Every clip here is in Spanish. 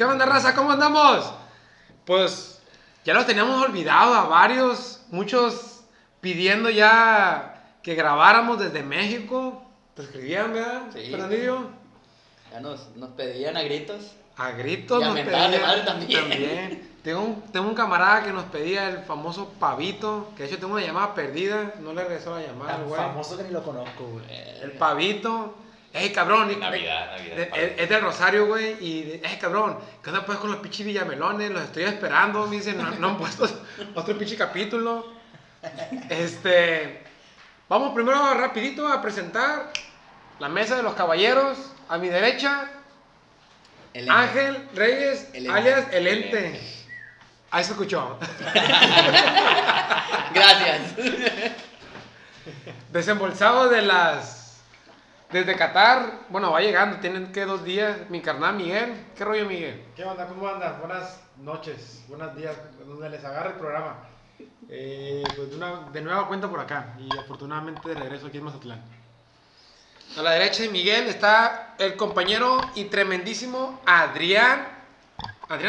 ¿Qué onda, raza? ¿Cómo andamos? Pues ya los teníamos olvidado a varios, muchos pidiendo ya que grabáramos desde México. Te escribían, ¿verdad? Sí. Fernandillo. Ya nos pedían a gritos. A gritos, y nos pedían. Madre también. Tengo un camarada que nos pedía el famoso Pavito, que de hecho tengo una llamada perdida, no le regresó la llamada, güey. Famoso que ni lo conozco, güey. El Pavito. ¡Ey, cabrón! Navidad. Es del Rosario, güey. Y, ¡ey, cabrón! ¿Qué onda pues con los pinches Villamemelones? Los estoy esperando. Me dicen, no han puesto otro pinche capítulo. Vamos primero rapidito a presentar la mesa de los caballeros. A mi derecha, Ángel Reyes, alias El Ente. Ahí se escuchó. Gracias. Desembolsado desde Qatar, bueno, va llegando, tienen que 2 días, mi carnal Miguel. ¿Qué rollo, Miguel? ¿Qué onda? ¿Cómo andas? Buenas noches, buenos días, donde les agarre el programa. Pues de nueva cuenta por acá, y afortunadamente de regreso aquí en Mazatlán. A la derecha de Miguel está el compañero y tremendísimo Adrián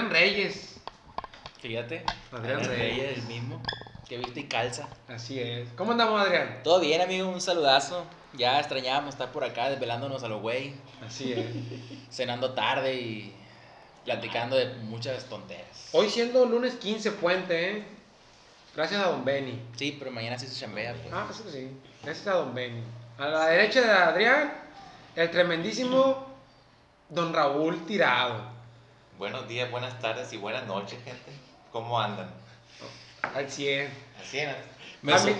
Reyes. Fíjate, Adrián Reyes, el mismo, que viste y calza. Así es. ¿Cómo andamos, Adrián? Todo bien, amigo, un saludazo. Ya extrañábamos estar por acá desvelándonos a los güey. Así es. Cenando tarde y platicando de muchas tonteras. Hoy siendo lunes 15 puente, ¿eh? Gracias a Don Benny. Sí, pero mañana sí se chambea. Pues. Ah, eso sí. Gracias a Don Benny. A la derecha de Adrián, el tremendísimo Don Raúl Tirado. Buenos días, buenas tardes y buenas noches, gente. ¿Cómo andan? Al 100. Al 100. Me sonó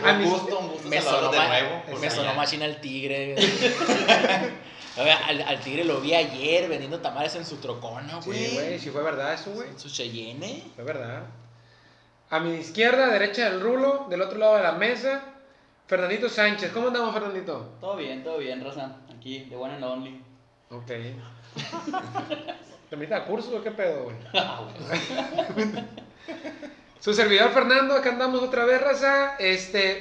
machina al tigre. al tigre lo vi ayer vendiendo tamales en su trocona, güey. Sí, güey, sí fue verdad eso, güey. En su Cheyenne. Fue verdad. A mi izquierda, derecha del rulo, del otro lado de la mesa, Fernandito Sánchez. ¿Cómo andamos, Fernandito? Todo bien, raza. Aquí, de one and only. Ok. ¿Te metiste a curso o qué pedo, güey? Su servidor Fernando, acá andamos otra vez, raza.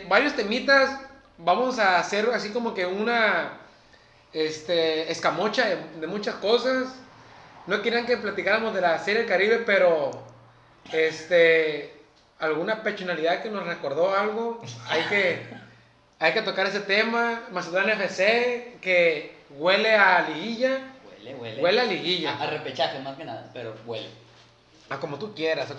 Varios temitas. Vamos a hacer así como que una escamocha de muchas cosas. No querían que platicáramos de la Serie del Caribe, pero alguna personalidad que nos recordó algo. Hay que tocar ese tema. Mazatlán FC, que huele a liguilla. Huele a liguilla. A repechaje más que nada, pero huele. A como tú quieras.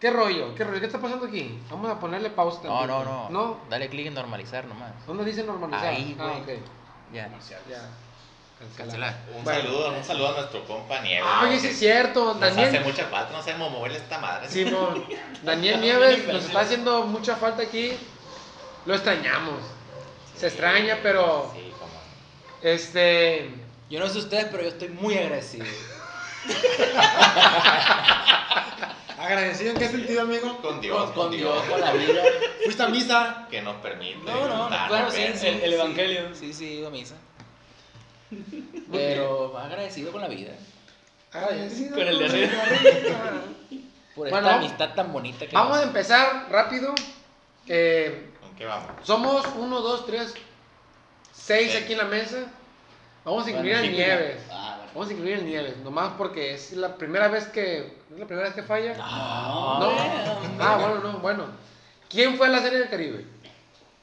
¿Qué rollo? ¿Qué está pasando aquí? Vamos a ponerle pausa también. No. Dale clic en normalizar nomás. ¿Dónde dice normalizar? Ahí, güey. Ah, okay. Ya. Cancelar. Un saludo a nuestro compa Nieves. Oye, sí es cierto. Daniel... Nos hace mucha falta, no sabemos moverle esta madre. Sí, no. Daniel Nieves nos está haciendo mucha falta aquí. Lo extrañamos. Sí, se extraña, pero... Sí, como... Yo no sé ustedes, pero yo estoy muy agradecido. ¿Agradecido en qué sentido, amigo? Con Dios. Con Dios, con la vida. ¿Fuiste a misa? Que nos permite. No, claro, sí, el evangelio. Sí, iba a misa. Pero agradecido con la vida. Agradecido con el de arriba. Por esta amistad tan bonita que... Vamos a empezar rápido. ¿Con qué vamos? Somos 1, 2, 3, 6 aquí en la mesa. Vamos a incluir a Nieves. Vamos a incluir el Nieves, nomás porque es la primera vez que falla. No. Bueno. ¿Quién fue a la Serie del Caribe?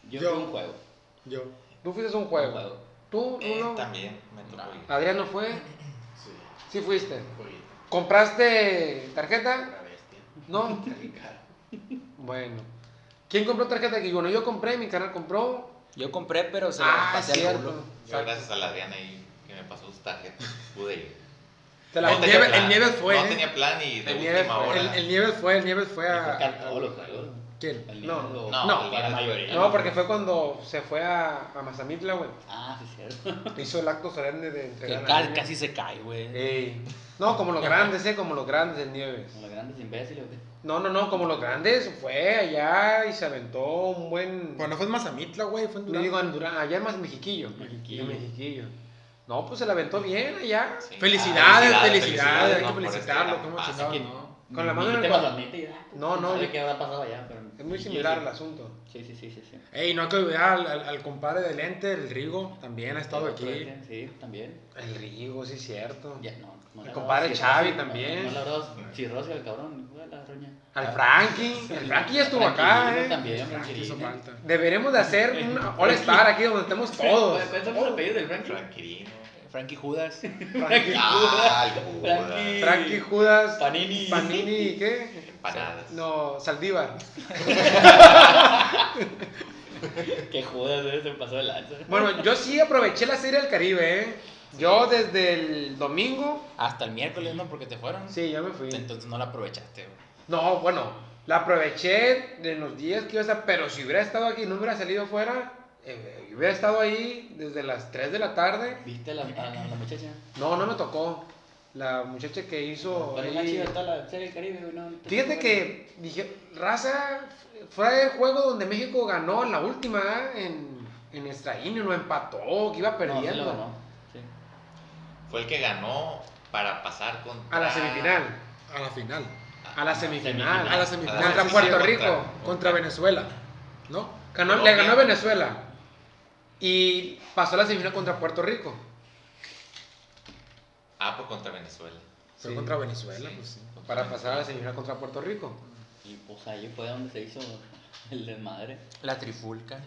Yo fui un juego. Yo. ¿Tú fuiste a un juego? ¿Tú? No. También. Me tocó. ¿Adrián no fue? Sí. ¿Sí fuiste? Fui. ¿Compraste tarjeta? Una bestia. No. Bueno. ¿Quién compró tarjeta aquí? Bueno, yo compré, mi canal compró. Yo compré, pero se la pasé al culo. Yo gracias a la Adriana y... me pasó sus tarjetas, pude ir. El Nieves fue. No tenía plan y de última hora. El Nieves fue a... ¿O los traidores? ¿Quién? No, porque fue cuando se fue a Mazamitla, güey. Ah, sí, cierto. Hizo el acto solemne de entregar. Casi se cae, güey. No, como los grandes, como los grandes el Nieves. Como los grandes imbéciles, güey. No, como los grandes, fue allá y se aventó un buen... Bueno, fue en Mazamitla, güey, fue en Durán. Digo, en Durán, allá en Mexiquillo. No, pues se la aventó bien allá. Sí. Felicidades, hay que felicitarlo. Con la mano en el corazón. No sé qué habrá pasado allá, pero... Es muy similar el asunto. Sí. Ey, no hay que olvidar al compadre del Ente, el Rigo, también ha estado aquí. Ente, sí, también. El Rigo, sí es cierto. Ya, no el compadre Chavi también. No, la verdad, Cirrocio, el cabrón, la roña. Al Frankie, sí, el Frankie ya estuvo acá, también, Frankie falta. Deberemos de hacer un All-Star aquí donde estemos todos. ¿Cuál es el apellido del Frankie? Frankie Judas. Frankie Judas. Panini, ¿qué? Empanadas. No, Saldívar. Qué Judas, se pasó el lanza. Bueno, yo sí aproveché la Serie del Caribe, ¿eh? Yo desde el domingo hasta el miércoles, ¿no? Porque te fueron. Sí, yo me fui. Entonces no la aprovechaste, güey. No, bueno, la aproveché en los días que iba a estar, pero si hubiera estado aquí, no hubiera salido fuera. Hubiera estado ahí desde las 3 de la tarde. ¿Viste a la muchacha? No me tocó. La muchacha que hizo. Pero ahí... la toda la Serie del Caribe, ¿no? Fíjate que dije, raza, fue el juego donde México ganó en la última, en extraíno, no empató, que iba perdiendo. Sí. Fue el que ganó para pasar contra... A la semifinal. Contra Puerto Rico, contra Venezuela, ¿no? Le ganó a Venezuela y pasó a la semifinal contra Puerto Rico. Ah, pues contra Venezuela. Fue contra Venezuela, sí, pues sí. Para pasar a la semifinal contra Puerto Rico. Y pues ahí fue donde se hizo el desmadre. La trifulca.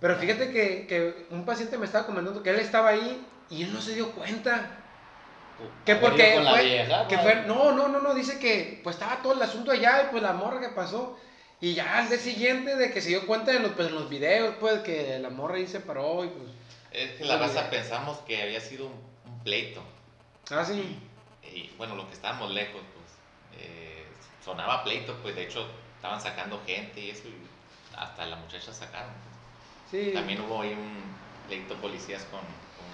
Pero fíjate que un paciente me estaba comentando que él estaba ahí y él no se dio cuenta. Que porque fue, dice que pues estaba todo el asunto allá y pues la morra que pasó. Y ya al día siguiente de que se dio cuenta en los videos, pues que la morra ahí se paró y pues... Es que la raza pensamos que había sido un pleito. Ah, sí. Y bueno, los que estábamos lejos, pues sonaba pleito, pues de hecho estaban sacando gente y eso, y hasta la muchacha sacaron. Pues. Sí. También hubo ahí un pleito policías con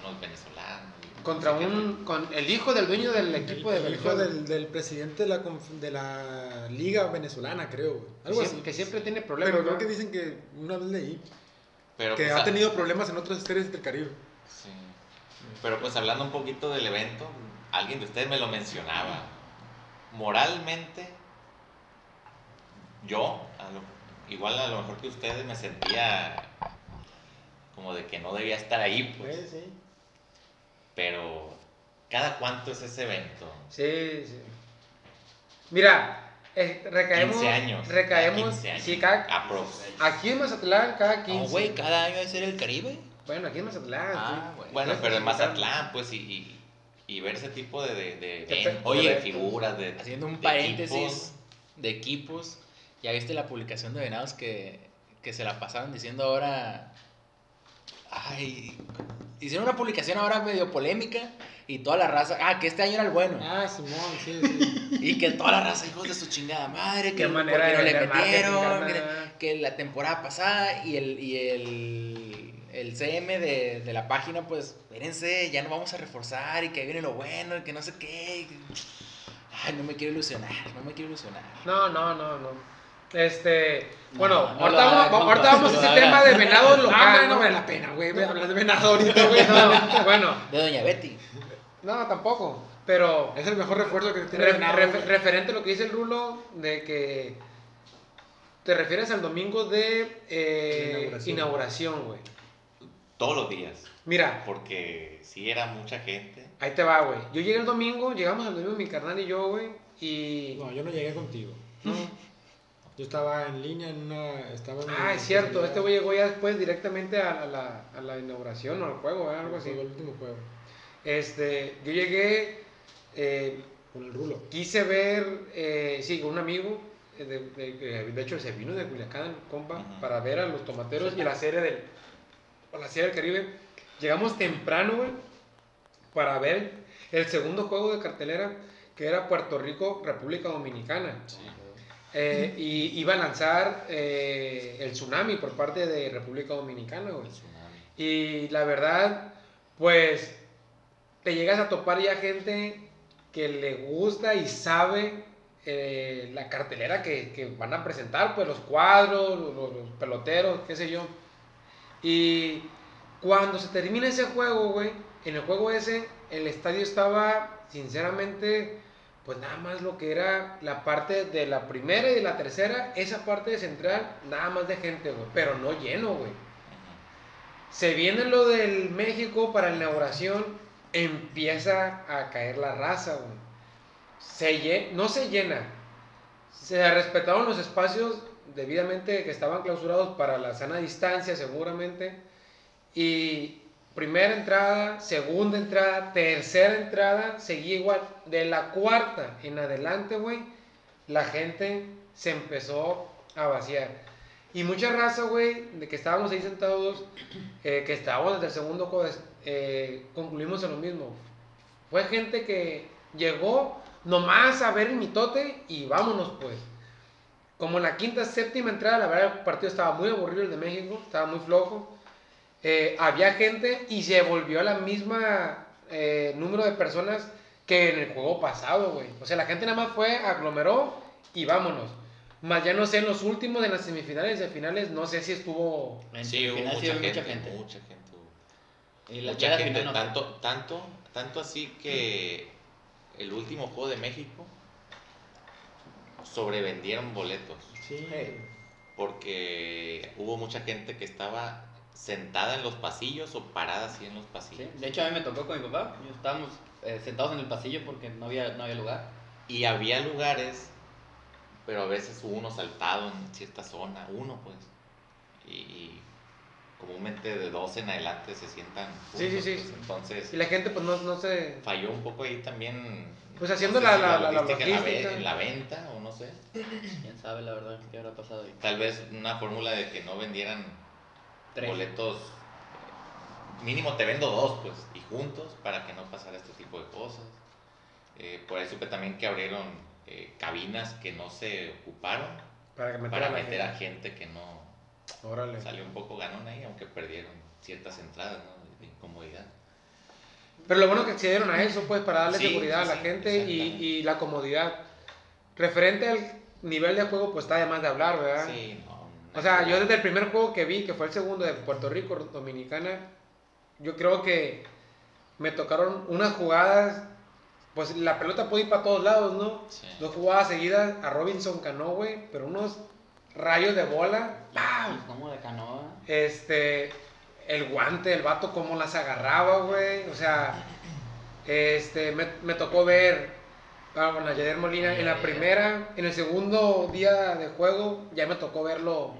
unos venezolanos. Contra con el hijo del dueño del equipo de Venezuela. El hijo del presidente de la liga venezolana, creo. Algo así. Que siempre tiene problemas. Pero creo que dicen que una vez leí. Pero que pues, ha tenido problemas en otras series del Caribe. Sí. Pero pues hablando un poquito del evento, alguien de ustedes me lo mencionaba. Moralmente, yo, igual a lo mejor que ustedes, me sentía como de que no debía estar ahí, pues. Sí. Pero, ¿cada cuánto es ese evento? Sí. Mira, recaemos... 15 años. Recaemos... 15 años. Sí, aquí en Mazatlán, cada 15. No, güey, ¿cada año debe ser el Caribe? Bueno, aquí en Mazatlán. Ah, sí. Bueno, pero en Mazatlán, pues, y ver ese tipo de figuras, de haciendo un paréntesis de equipos. ¿Ya viste la publicación de Venados que se la pasaron diciendo ahora... Ay... Hicieron una publicación ahora medio polémica y toda la raza, que este año era el bueno. Ah, Simón, sí. Y que toda la raza, hijos de su chingada madre, que no le metieron, que la temporada pasada y el CM de la página, pues, espérense, ya nos vamos a reforzar y que viene lo bueno y que no sé qué. Ay, no me quiero ilusionar. No. Ahorita vamos a ese tema de venado local. No vale la pena, güey, hablar de venado ahorita, güey. No, bueno. De Doña Betty. No, tampoco. Pero es el mejor refuerzo que tiene venado. Referente a lo que dice el Rulo, de que te refieres al domingo de inauguración, güey. Todos los días. Mira. Porque si era mucha gente. Ahí te va, güey. Yo llegué el domingo, llegamos al domingo mi carnal y yo, güey. Y... No, yo no llegué contigo. No. Yo estaba en línea en una... es cierto, este güey llegó ya después directamente a la inauguración o al juego, algo así. El último juego. Yo llegué... con el Rulo. Quise ver, con un amigo, de hecho se vino de Culiacán, compa, para ver a los Tomateros y la Serie del Caribe. Llegamos temprano, güey, para ver el segundo juego de cartelera, que era Puerto Rico, República Dominicana. Sí. Y iba a lanzar el tsunami por parte de República Dominicana, güey. Y la verdad, pues te llegas a topar ya gente que le gusta y sabe la cartelera que van a presentar, pues los cuadros, los peloteros, qué sé yo. Y cuando se termina ese juego, güey, en el juego ese, el estadio estaba, sinceramente, pues nada más lo que era la parte de la primera y de la tercera, esa parte de central, nada más de gente, güey, pero no lleno, güey. Se viene lo del México para la inauguración, empieza a caer la raza, güey. No se llena. Se respetaron los espacios debidamente que estaban clausurados para la sana distancia, seguramente. Y primera entrada, segunda entrada, tercera entrada, seguía igual. De la cuarta en adelante, güey, la gente se empezó a vaciar. Y mucha raza, güey, de que estábamos ahí sentados, que estábamos desde el segundo, concluimos en lo mismo. Fue gente que llegó nomás a ver el mitote y vámonos, pues. Como en la quinta, séptima entrada, la verdad, el partido estaba muy aburrido, el de México, estaba muy flojo. Había gente y se volvió a la misma número de personas que en el juego pasado, güey. O sea, la gente nada más fue, aglomeró y vámonos. Más ya no sé, en los últimos, en las semifinales y finales, no sé si estuvo... Sí, hubo mucha gente. Y la mucha gente, final, no, tanto así que el último juego de México sobrevendieron boletos. Sí. Porque hubo mucha gente que estaba... sentada en los pasillos o parada así en los pasillos. Sí, de hecho a mí me tocó con mi papá. Estábamos sentados en el pasillo porque no había lugar. Y había lugares, pero a veces hubo uno saltado en cierta zona, uno pues. Y comúnmente de dos en adelante se sientan juntos, sí. Entonces, y la gente pues no se... falló un poco ahí también. Pues haciendo no sé la logística. En la venta o no sé. Quién sabe la verdad qué habrá pasado ahí. Tal vez una fórmula de que no vendieran... 3. Boletos, mínimo te vendo 2, pues, y juntos para que no pasara este tipo de cosas. Por eso que también que abrieron cabinas que no se ocuparon para meter a gente que no... Órale. Salió un poco ganón ahí, aunque perdieron ciertas entradas, ¿no? De incomodidad. Pero lo bueno que accedieron a eso, pues, para darle seguridad a la gente y la comodidad. Referente al nivel de juego, pues está además de hablar, ¿verdad? Sí, no. O sea, yo desde el primer juego que vi, que fue el segundo de Puerto Rico, Dominicana, yo creo que me tocaron unas jugadas, pues la pelota puede ir para todos lados, ¿no? Sí. 2 jugadas seguidas a Robinson Cano, güey, pero unos rayos de bola. ¡Pam! ¿Cómo de Cano? El guante, el vato, cómo las agarraba, güey. O sea, me tocó ver... Bueno, Yadier Molina en la primera, en el segundo día de juego ya me tocó verlo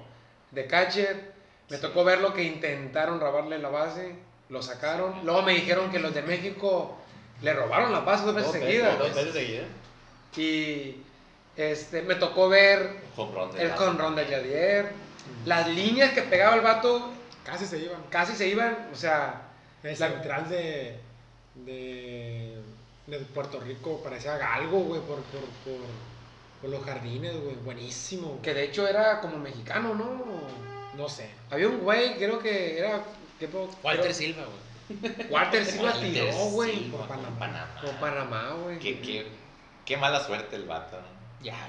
de catcher, me tocó verlo que intentaron robarle la base, lo sacaron, luego me dijeron que los de México le robaron la base 2 veces seguidas. 2 veces seguidas. Y me tocó ver el jonrón de Yadier, las líneas que pegaba el vato, casi se iban, o sea, el central de Puerto Rico parecía galgo, güey, por los jardines, güey, buenísimo, güey. Que de hecho era como mexicano, ¿no? No sé. Había un güey, creo que era tipo... Silva, güey. Walter Silva tiró, güey, por Panamá. Por Panamá, güey. Qué mala suerte el vato, ¿no? Ya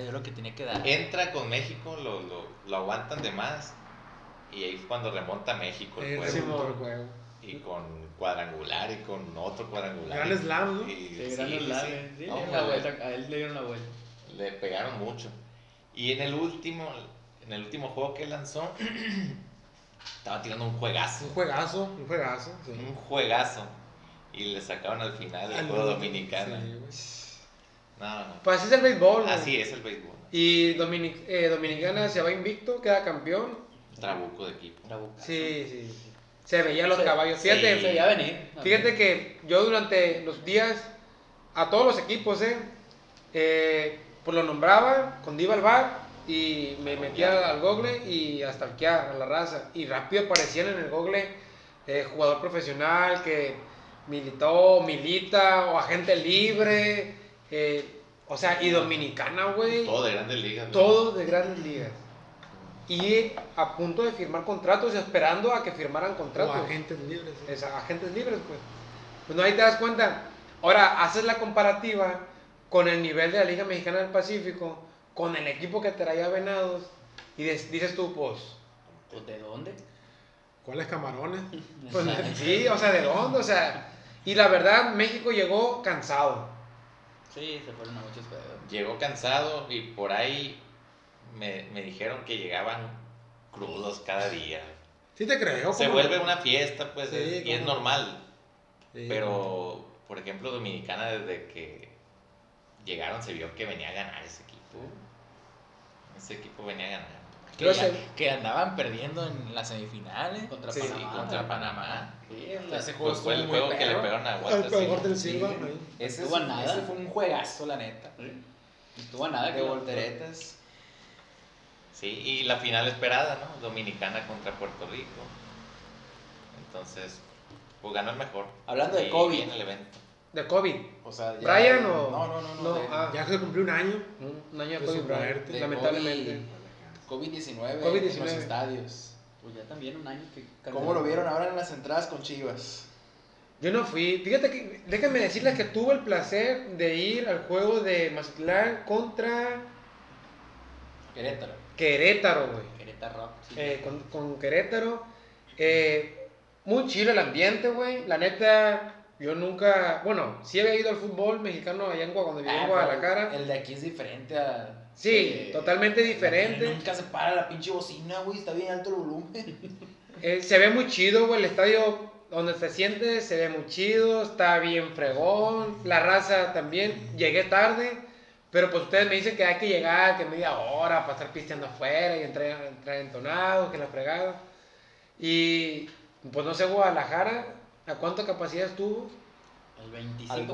dio lo que tenía que dar. Entra con México, lo aguantan de más, y ahí es cuando remonta México el juego. Y con cuadrangular y con otro cuadrangular. Gran slam, ¿no? Sí, a él le dieron la vuelta. Le pegaron mucho. Y en el último juego que lanzó, estaba tirando un juegazo. Sí. Un juegazo. Y le sacaron al final el juego dominicano. Sí, no. Pues así es el béisbol. Y Dominicana se va invicto, queda campeón. Trabuco de equipo. Sí. Se veían los caballos. Fíjate, se veía venir. Fíjate que yo durante los días, a todos los equipos, pues lo nombraba, con Diva al bar, y me metía al Google y a stalkear a la raza. Y rápido aparecían en el Google jugador profesional que milita o agente libre. O sea, y Dominicana, güey. Todo de Grandes Ligas. Y a punto de firmar contratos, esperando a que firmaran contratos. O agentes libres. ¿Sí? Agentes libres, pues. Pues no, ahí te das cuenta. Ahora, haces la comparativa con el nivel de la Liga Mexicana del Pacífico, con el equipo que traía Venados, y dices tú, pues... ¿De dónde? ¿Cuáles camarones? Pues, sí, o sea, ¿de dónde? O sea, y la verdad, México llegó cansado. Sí, se fueron a muchos juegos. Llegó cansado y por ahí me dijeron que llegaban crudos cada día. Sí te creo. Se vuelve una fiesta, pues, sí, y es normal. Sí, pero, por ejemplo, Dominicana, desde que llegaron se vio que venía a ganar ese equipo. Ese equipo venía a ganar. Que andaban perdiendo en las semifinales contra Panamá. Sí, contra Panamá. Sí, ese juego pues fue el juego que le pegaron a Guatemala. El mejor del Silva. Sí. Ese fue un juegazo, la neta. Estuvo a nada, que volteretas. Sí, y la final esperada, ¿no? Dominicana contra Puerto Rico. Entonces, pues ganó el mejor. Hablando de COVID. En el evento. ¿De COVID? O sea, ya ¿Brian o...? No. Ya se cumplió un año. Un año de COVID, lamentablemente. COVID-19 en los estadios. Pues ya también un año que... ¿Cómo lo vieron ahora en las entradas con Chivas? Yo no fui. Fíjate que... Déjenme decirles que tuve el placer de ir al juego de Mazatlán contra... Querétaro, güey. Querétaro. Sí, con Querétaro. Muy chido el ambiente, güey. La neta... Yo nunca... Bueno, sí había ido al fútbol mexicano allá cuando vivía en Guadalajara. El de aquí es diferente a... Sí, totalmente diferente. Nunca se para la pinche bocina, güey. Está bien alto el volumen. Se ve muy chido, güey. El estadio donde se siente se ve muy chido. Está bien fregón. La raza también. Llegué tarde. Pero pues ustedes me dicen que hay que llegar, que media hora para estar pisteando afuera y entrar entonado, que la fregada. Y pues no sé, Guadalajara... ¿A cuánta capacidad estuvo? El 25. Al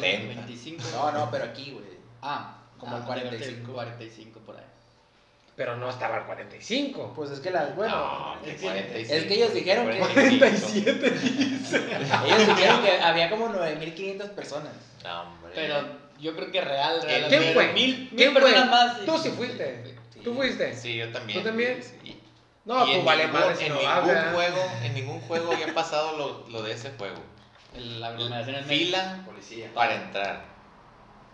25. No, pero aquí, güey. Como el 45 por ahí. Pero no estaba al 45. Pues es que las... Bueno, no, el 45, es que ellos dijeron 45. Que... 47, dice. Ellos dijeron que había como 9,500 personas. No, hombre. Pero yo creo que real. ¿Quién fue? 1,000 personas más. Tú sí fuiste. Sí. ¿Tú fuiste? Sí, yo también. ¿Tú también? Sí. No, pues vale madre. En ningún juego había pasado lo de ese juego. La fila policía para entrar.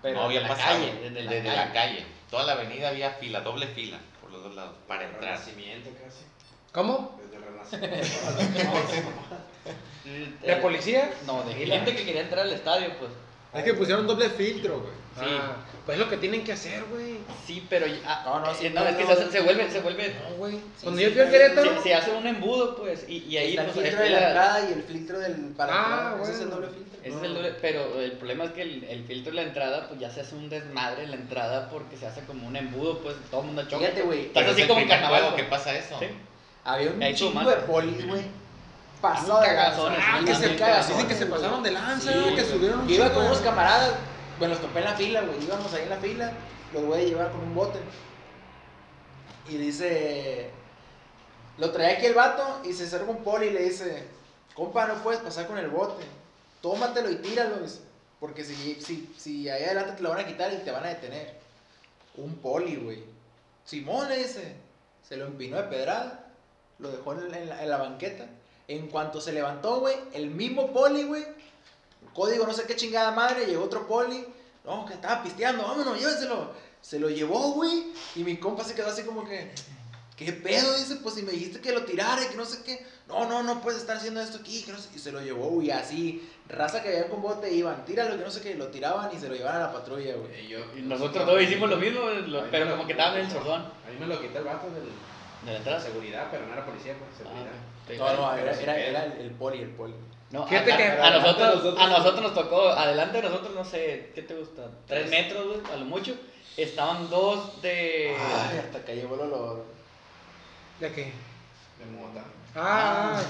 Pero no había pasado desde la calle. Toda la avenida había fila, doble fila por los dos lados para entrar. Renacimiento casi. ¿Cómo? Desde el Renacimiento. ¿De policía? No, de gente que quería entrar al estadio, pues. Es que pusieron doble filtro, güey. Sí. Pues es lo que tienen que hacer, güey. Sí, pero... Se vuelve... No, güey. Cuando yo fui a Querétaro... Se hace un embudo, pues. Y ahí... El filtro de la entrada y el filtro del... Ah, güey. Ese es el doble filtro. Ese es el doble... Pero el problema es que el filtro de la entrada, pues ya se hace un desmadre en la entrada porque se hace como un embudo, pues todo el mundo choca. Fíjate, güey. Estás así como en carnaval. ¿Qué pasa eso? Sí. Había un chingo de polis, güey. Pasó de cagazones. Dicen que se pasaron de lanza, que subieron un chingo. Iba con unos camaradas... Bueno, los topé en la fila, güey. Íbamos ahí en la fila. Los voy a llevar con un bote. Y dice... Lo traía aquí el vato y se acerca un poli y le dice... Compa, no puedes pasar con el bote. Tómatelo y tíralo. Porque si ahí adelante te lo van a quitar y te van a detener. Un poli, güey. Simón, le dice. Se lo empinó de pedrada. Lo dejó en la banqueta. En cuanto se levantó, güey. El mismo poli, güey. Código no sé qué chingada madre, llegó otro poli, no, que estaba pisteando, vámonos, lléveselo. Se lo llevó, güey, y mi compa se quedó así como que, ¿qué pedo? Dice, pues si me dijiste que lo tirara y que no sé qué, no puedes estar haciendo esto aquí, que no sé qué. Y se lo llevó, güey, así, raza que había con bote, iban, tíralo, que no sé qué, lo tiraban y se lo llevaban a la patrulla, güey. Y nosotros todos hicimos lo mismo, pero como que estaban en el sordón. A mí me lo quitó el vato de la entrada. Seguridad, pero no era policía, pues, seguridad. Era el poli. No, a nosotros nos tocó, adelante de nosotros, no sé, ¿qué te gusta? 3 metros, güey, a lo mucho. Estaban dos de... Ay, hasta que llegó el olor. ¿De qué? De mota. Ah.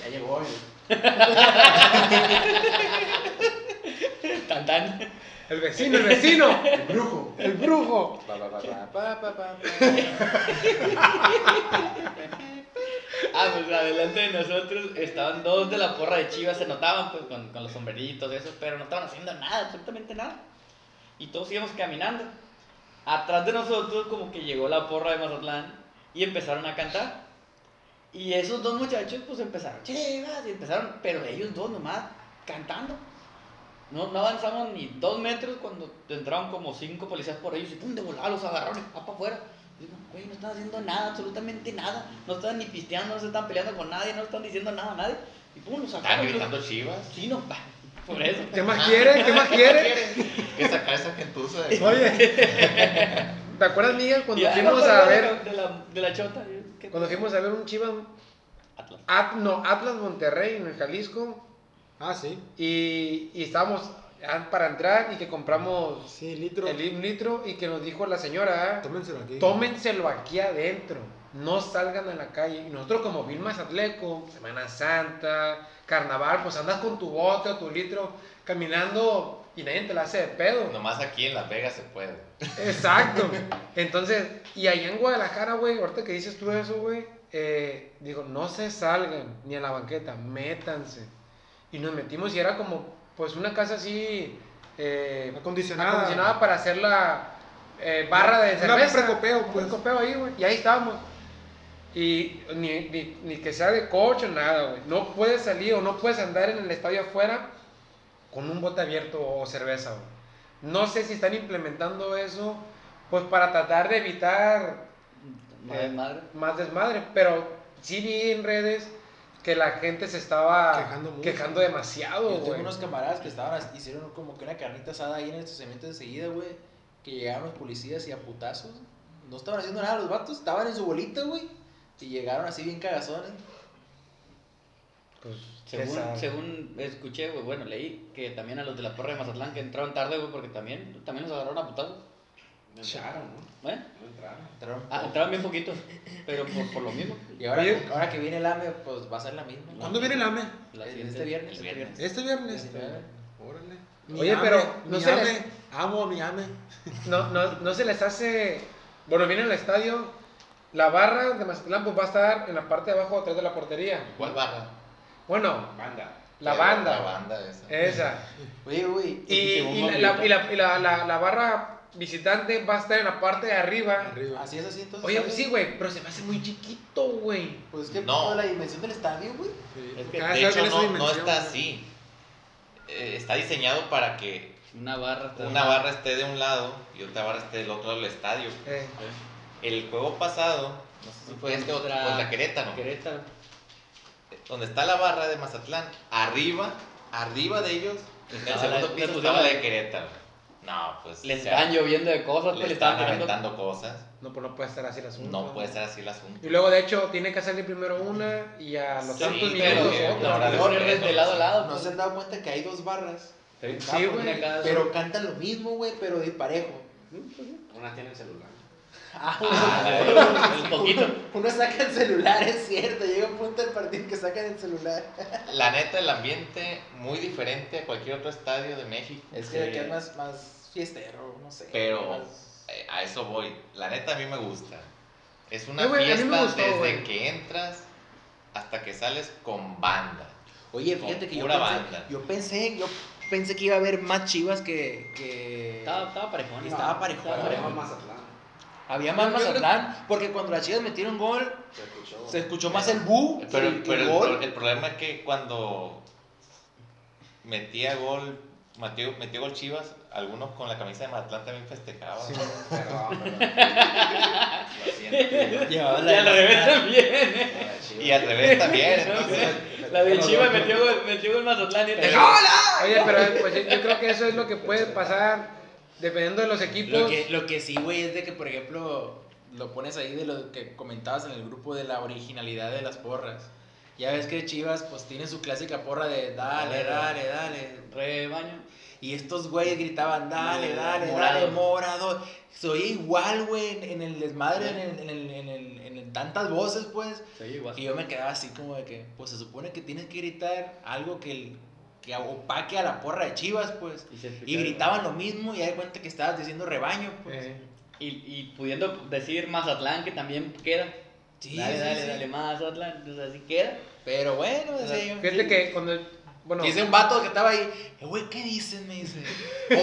Ya llegó, güey. Tan. El vecino. El brujo. Pa. Pues adelante de nosotros estaban dos de la porra de Chivas, se notaban pues con los sombreritos y eso, pero no estaban haciendo nada, absolutamente nada. Y todos íbamos caminando. Atrás de nosotros como que llegó la porra de Mazatlán y empezaron a cantar. Y esos dos muchachos pues empezaron, Chivas, y empezaron, pero ellos dos nomás cantando. No avanzamos ni 2 metros cuando entraron como 5 policías por ellos y pum, de volada los agarraron, para afuera. Digo, güey, no están haciendo nada, absolutamente nada. No están ni pisteando, no se están peleando con nadie, no están diciendo nada a nadie. Y pum, los sacaron. ¿Están gritando Chivas? Sí, no, por eso. ¿Qué más quieren? que sacar esa gentuza de... Oye, ¿te acuerdas, Miguel, cuando fuimos a ver de la chota? Cuando fuimos a ver un Chivas Atlas. Atlas Monterrey en el Jalisco. Ah, sí. Y estábamos para entrar y que compramos un litro y que nos dijo la señora, tómenselo aquí adentro, no salgan a la calle. Y nosotros como vil mazatleco, Semana Santa, Carnaval, pues andas con tu bote o tu litro caminando y nadie te la hace de pedo. Nomás aquí en Las Vegas se puede. Exacto. Entonces, y allá en Guadalajara, güey, ahorita que dices tú eso, güey, digo, no se salgan ni a la banqueta, métanse. Y nos metimos y era como, pues, una casa así acondicionada para hacer la barra de cerveza. Un precopeo, pues. Precopeo ahí, güey. Y ahí estábamos. Y ni que sea de coche o nada, güey. No puedes salir o no puedes andar en el estadio afuera con un bote abierto o cerveza, güey. No sé si están implementando eso, pues, para tratar de evitar más desmadre. Pero sí vi en redes que la gente se estaba quejando demasiado, güey. Yo tengo unos camaradas que hicieron como que una carnita asada ahí en el estacionamiento de seguida, güey. Que llegaron los policías y a putazos. No estaban haciendo nada los vatos, estaban en su bolita, güey. Y llegaron así bien cagazones. Pues, según escuché, güey, bueno, leí que también a los de la porra de Mazatlán que entraron tarde, güey, porque también los agarraron a putazos. No entraron, ¿no? ¿Eh? No entraron. Entraron bien poquito, pero por lo mismo. Y ahora que viene el AME, pues va a ser la misma. ¿Cuándo viene el AME? Este viernes. Este viernes. Órale. Oye, pero amo a mi AME. No se les hace. Bueno, viene al estadio. La barra de Mazatlán pues va a estar en la parte de abajo atrás de la portería. ¿Cuál barra? Bueno, banda. La banda esa. Oye, güey. Y la barra visitante va a estar en la parte de arriba. Así es, así entonces. Oye, sí, güey, pero se me hace muy chiquito, güey. Pues es que no, la dimensión del estadio, güey. Sí. Es que de hecho no está así. Está diseñado para que una barra esté de un lado y otra barra esté del otro lado del estadio. El juego pasado, no sé si fue la Querétaro. Donde está la barra de Mazatlán, arriba de ellos, en el segundo piso estaba la de Querétaro. No, pues... Les están lloviendo de cosas. Le están aventando cosas. No, pues no puede estar así el asunto. Y luego, de hecho, tiene que salir primero una y a los tantos minutos otra. De lado a lado. No se han dado cuenta que hay dos barras. Sí, güey. Pero cantan lo mismo, güey, pero de parejo. Una tiene el celular. Un poquito. Uno saca el celular, es cierto. Llega un punto del partido que sacan el celular. La neta, el ambiente muy diferente a cualquier otro estadio de México. Es que aquí es más fiestero, no sé. Pero a eso voy. La neta a mí me gusta. Es una fiesta desde que entras hasta que sales con banda. Oye, fíjate que yo pensé que iba a haber más Chivas que... Estaba parejón. Estaba parejón. Había más Mazatlán, porque cuando las Chivas metieron gol, se escuchó más el bu. Pero el problema es que cuando metió gol Chivas, algunos con la camisa de Mazatlán también festejaban. Sí, pero Y al revés también. Entonces, la de Chivas metió gol Mazatlán y ¡hola! Oye, pero pues, yo creo que eso es lo que puede pasar dependiendo de los equipos. Lo que sí, güey, es de que, por ejemplo, lo pones ahí de lo que comentabas en el grupo de la originalidad de las porras. Ya ves que Chivas pues tiene su clásica porra de dale, rebaño. Y estos güeyes gritaban, dale, morado. Soy igual, güey, en el desmadre, en tantas voces, pues. Soy igual. Y yo me quedaba así como de que, pues se supone que tienes que gritar algo que opaque a la porra de Chivas, pues. Y gritaban lo mismo y hay cuenta que estabas diciendo rebaño, pues. Y pudiendo decir Mazatlán, que también queda. Sí, dale, Mazatlán, o sea, así queda. Pero bueno, deseo. Fíjate que cuando... Bueno, dice un vato que estaba ahí, güey, ¿qué dicen? Me dice,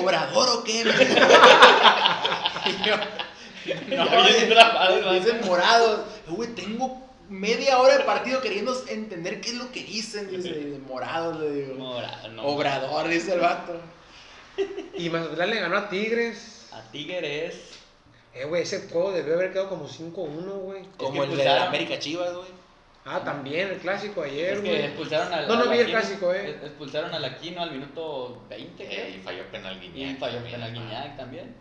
¿Obrador o qué? Dicen morados. Güey, tengo media hora de partido queriendo entender qué es lo que dicen. Dice, morados, le digo. No. Obrador, dice el vato. Y Mazatlán le ganó a Tigres. A Tigres. Güey, ese juego debió haber quedado como 5-1, güey. Como el de la América Chivas, güey. Ah, también, el clásico ayer, güey. Es que expulsaron al... No vi el clásico, Expulsaron al Aquino al minuto 20, y falló penal Guiñac. Y falló penal Guiñac también.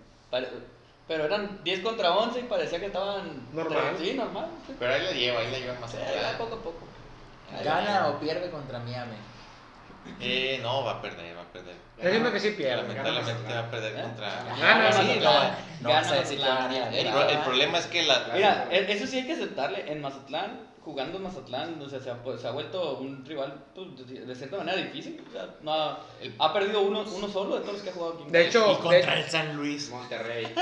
Pero eran 10 contra 11 y parecía que estaban... Normal. Sí, normal. Sí. Pero ahí la lleva más allá. Poco a poco. ¿Gana o pierde contra Miami? No, va a perder. Es mismo que sí pierde. Lamentablemente va a perder contra... Gana, sí, no. Gana. El problema es que la... Mira, eso sí hay que aceptarle. En Mazatlán... Jugando Mazatlán, o sea, se ha vuelto un rival de cierta manera difícil. O sea, no ha perdido uno solo de todos los que ha jugado aquí. De hecho, y contra el San Luis, Monterrey.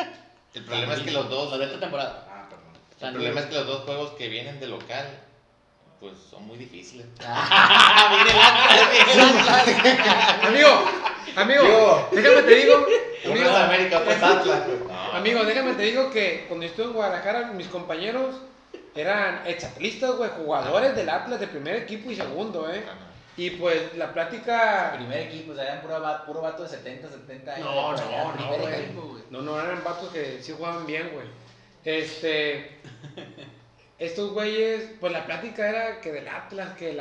El problema es que los dos de esta temporada. El problema es que los dos juegos que vienen de local, pues son muy difíciles. Amigo, déjame te digo. Uno es América, pues Atlas. Amigo, déjame te digo que cuando estuve en Guadalajara, mis compañeros eran exatlistas, güey, jugadores del Atlas de primer equipo y segundo, Y pues la plática... Primer equipo, o sea, eran puro vato de 70 años. No, eran vatos que sí jugaban bien, güey. Estos güeyes, pues la plática era que del Atlas, que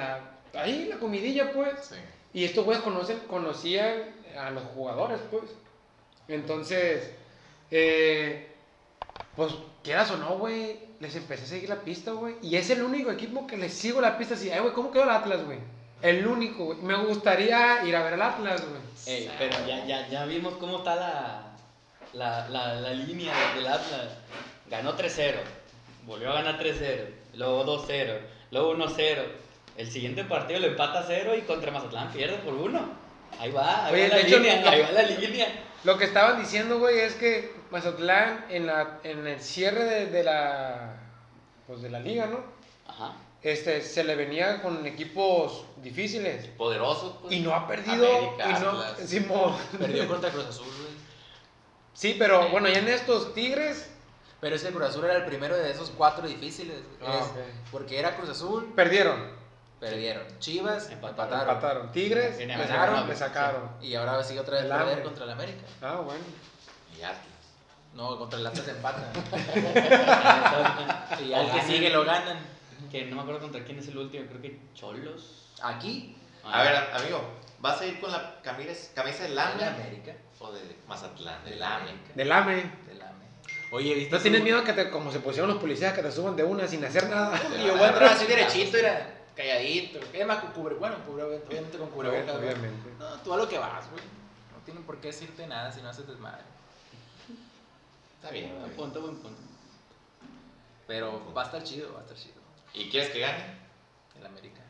ahí la comidilla, pues. Sí. Y estos güeyes conocían a los jugadores, pues. Entonces, pues quieras o no, güey, les empecé a seguir la pista, güey. Y es el único equipo que les sigo la pista así. Güey, ¿cómo quedó el Atlas, güey? El único, güey. Me gustaría ir a ver el Atlas, güey. Pero ya vimos cómo está la línea del Atlas. Ganó 3-0. Volvió a ganar 3-0. Luego 2-0. Luego 1-0. El siguiente partido lo empata 0 y contra Mazatlán pierde por 1. Ahí va la línea. Lo que estaban diciendo, güey, es que Mazatlán en el cierre de la liga, ¿no? Ajá. Se le venía con equipos difíciles, poderosos, pues. Y no ha perdido América, y no decimos, perdió contra Cruz Azul, güey. Sí, pero bueno, ya en estos Tigres, pero es que Cruz Azul era el primero de esos 4 difíciles, porque era Cruz Azul. Perdieron. Chivas empataron. Tigres le sacaron. Sí. Y ahora sigue otra vez el perder contra el América. Ah, bueno. Y Atlas. No, contra el Atlas empatan. Y al que sigue lo ganan. Que no me acuerdo contra quién es el último, creo que Cholos. ¿Aquí? A ver, amigo, ¿vas a ir con la camisa del AME? ¿De América? ¿O de Mazatlán? Del AME. Oye, ¿viste? ¿No tienes miedo que como se pusieron los policías, que te suban de una sin hacer nada? Y yo voy a entrar así derechito, era... calladito, que además obviamente con cubrebocas, obviamente. No, tú a lo que vas, güey, no tienen por qué decirte nada si no haces desmadre. Está bien, buen punto. Pero va a estar chido. ¿Y quieres que gane? El América,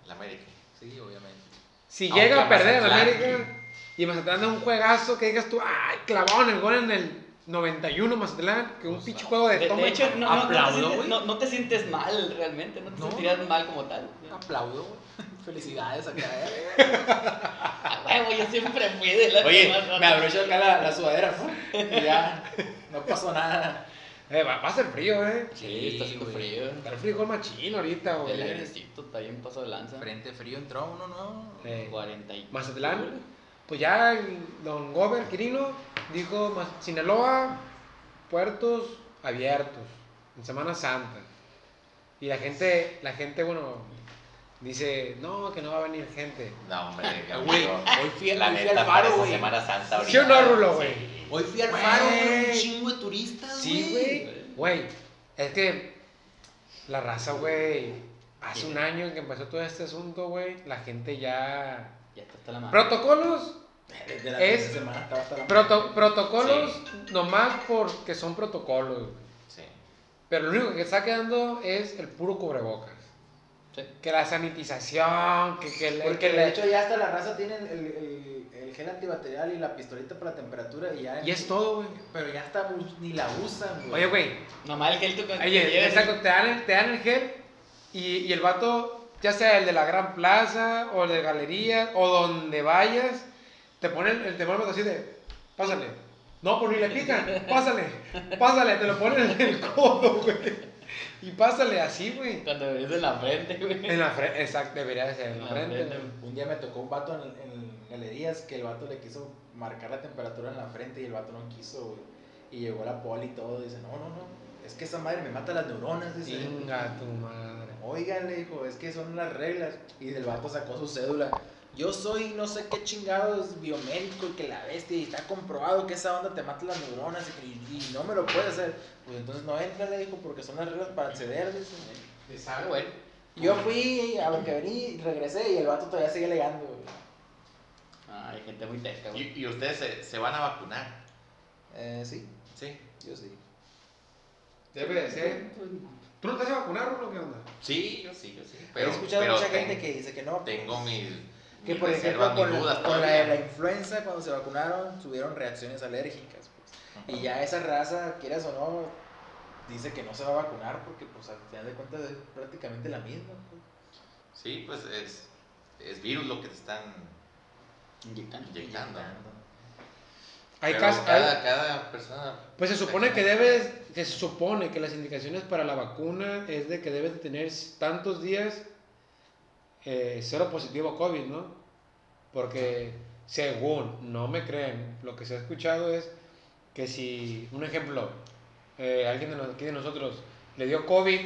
sí, obviamente. Si llega a perder el América y Mazatlán da un juegazo que digas tú, ay, clavaron el gol en el 91 Mazatlán, que un pinche juego de toma. De hecho, no te sientes mal realmente, no te sentirías mal como tal. Aplaudo, güey. Felicidades acá. Yo siempre fui de la... Oye, me abrocho acá la sudadera, ¿no? Y ya, no pasó nada. Va a ser frío, Sí, está haciendo frío. Está el frijol machín ahorita, güey. El airecito está bien pasado de lanza. Frente frío entró uno, ¿no? 40 y... Mazatlán. Pues ya don Gober Quirino dijo, Sinaloa, puertos abiertos, en Semana Santa. Y la gente, bueno, dice, no, que no va a venir gente. No, hombre, güey, hoy fui al faro, güey. Semana Santa ahorita. Yo no rulo, güey. Sí. Hoy fui al faro, un chingo de turistas, güey. Sí, güey, es que la raza, güey, hace un año en que empezó todo este asunto, güey, la gente ya... Protocolos es protocolos nomás porque son protocolos, güey. Sí. Pero lo único que está quedando es el puro cubrebocas. Sí. Que la sanitización, porque de hecho ya hasta la raza tiene el gel antibacterial y la pistolita para la temperatura y ya. Y es todo, güey. Pero ya hasta ni la usan, güey. Oye, güey. Nomás el gel te dan el gel y el vato, ya sea el de la Gran Plaza o el de Galería o donde vayas, te ponen el termómetro así de, pásale. No, pues ni le pican, pásale, te lo ponen en el codo, güey. Y pásale así, güey. Cuando deberías en la frente, güey. En la frente, exacto, debería de ser en la frente. Un día me tocó un vato en Galerías que el vato le quiso marcar la temperatura en la frente y el vato no quiso, güey. Y llegó la poli y todo, y dice, no, es que esa madre me mata las neuronas. Dice, venga tu madre. oigan, le dijo, es que son las reglas. Y el vato sacó su cédula. Yo soy no sé qué chingados biomédico y que la bestia, y está comprobado que esa onda te mata las neuronas y no me lo puedes hacer. Pues entonces no entra, le dijo, porque son las reglas para acceder. Es algo, güey. Yo fui a lo que vení, regresé y el vato todavía sigue alegando, güey. Ah, hay gente muy teca, güey. ¿Y ustedes se van a vacunar? Sí. Sí. Yo sí. Debe de ser. ¿Tú no te vas a vacunar o qué onda? Sí, yo sí. Pero, he escuchado mucha gente que dice que no. Tengo que por ejemplo con la influenza, cuando se vacunaron, tuvieron reacciones alérgicas, pues. Y ya esa raza, quieras o no, dice que no se va a vacunar porque pues al final de cuentas es prácticamente la misma, pues. Sí, pues es virus lo que te están inyectando. Hay casos, cada persona, pues se supone que las indicaciones para la vacuna es de que debes tener tantos días cero positivo a COVID, ¿no? Porque según, no me creen, lo que se ha escuchado es que si, un ejemplo, alguien aquí de nosotros le dio COVID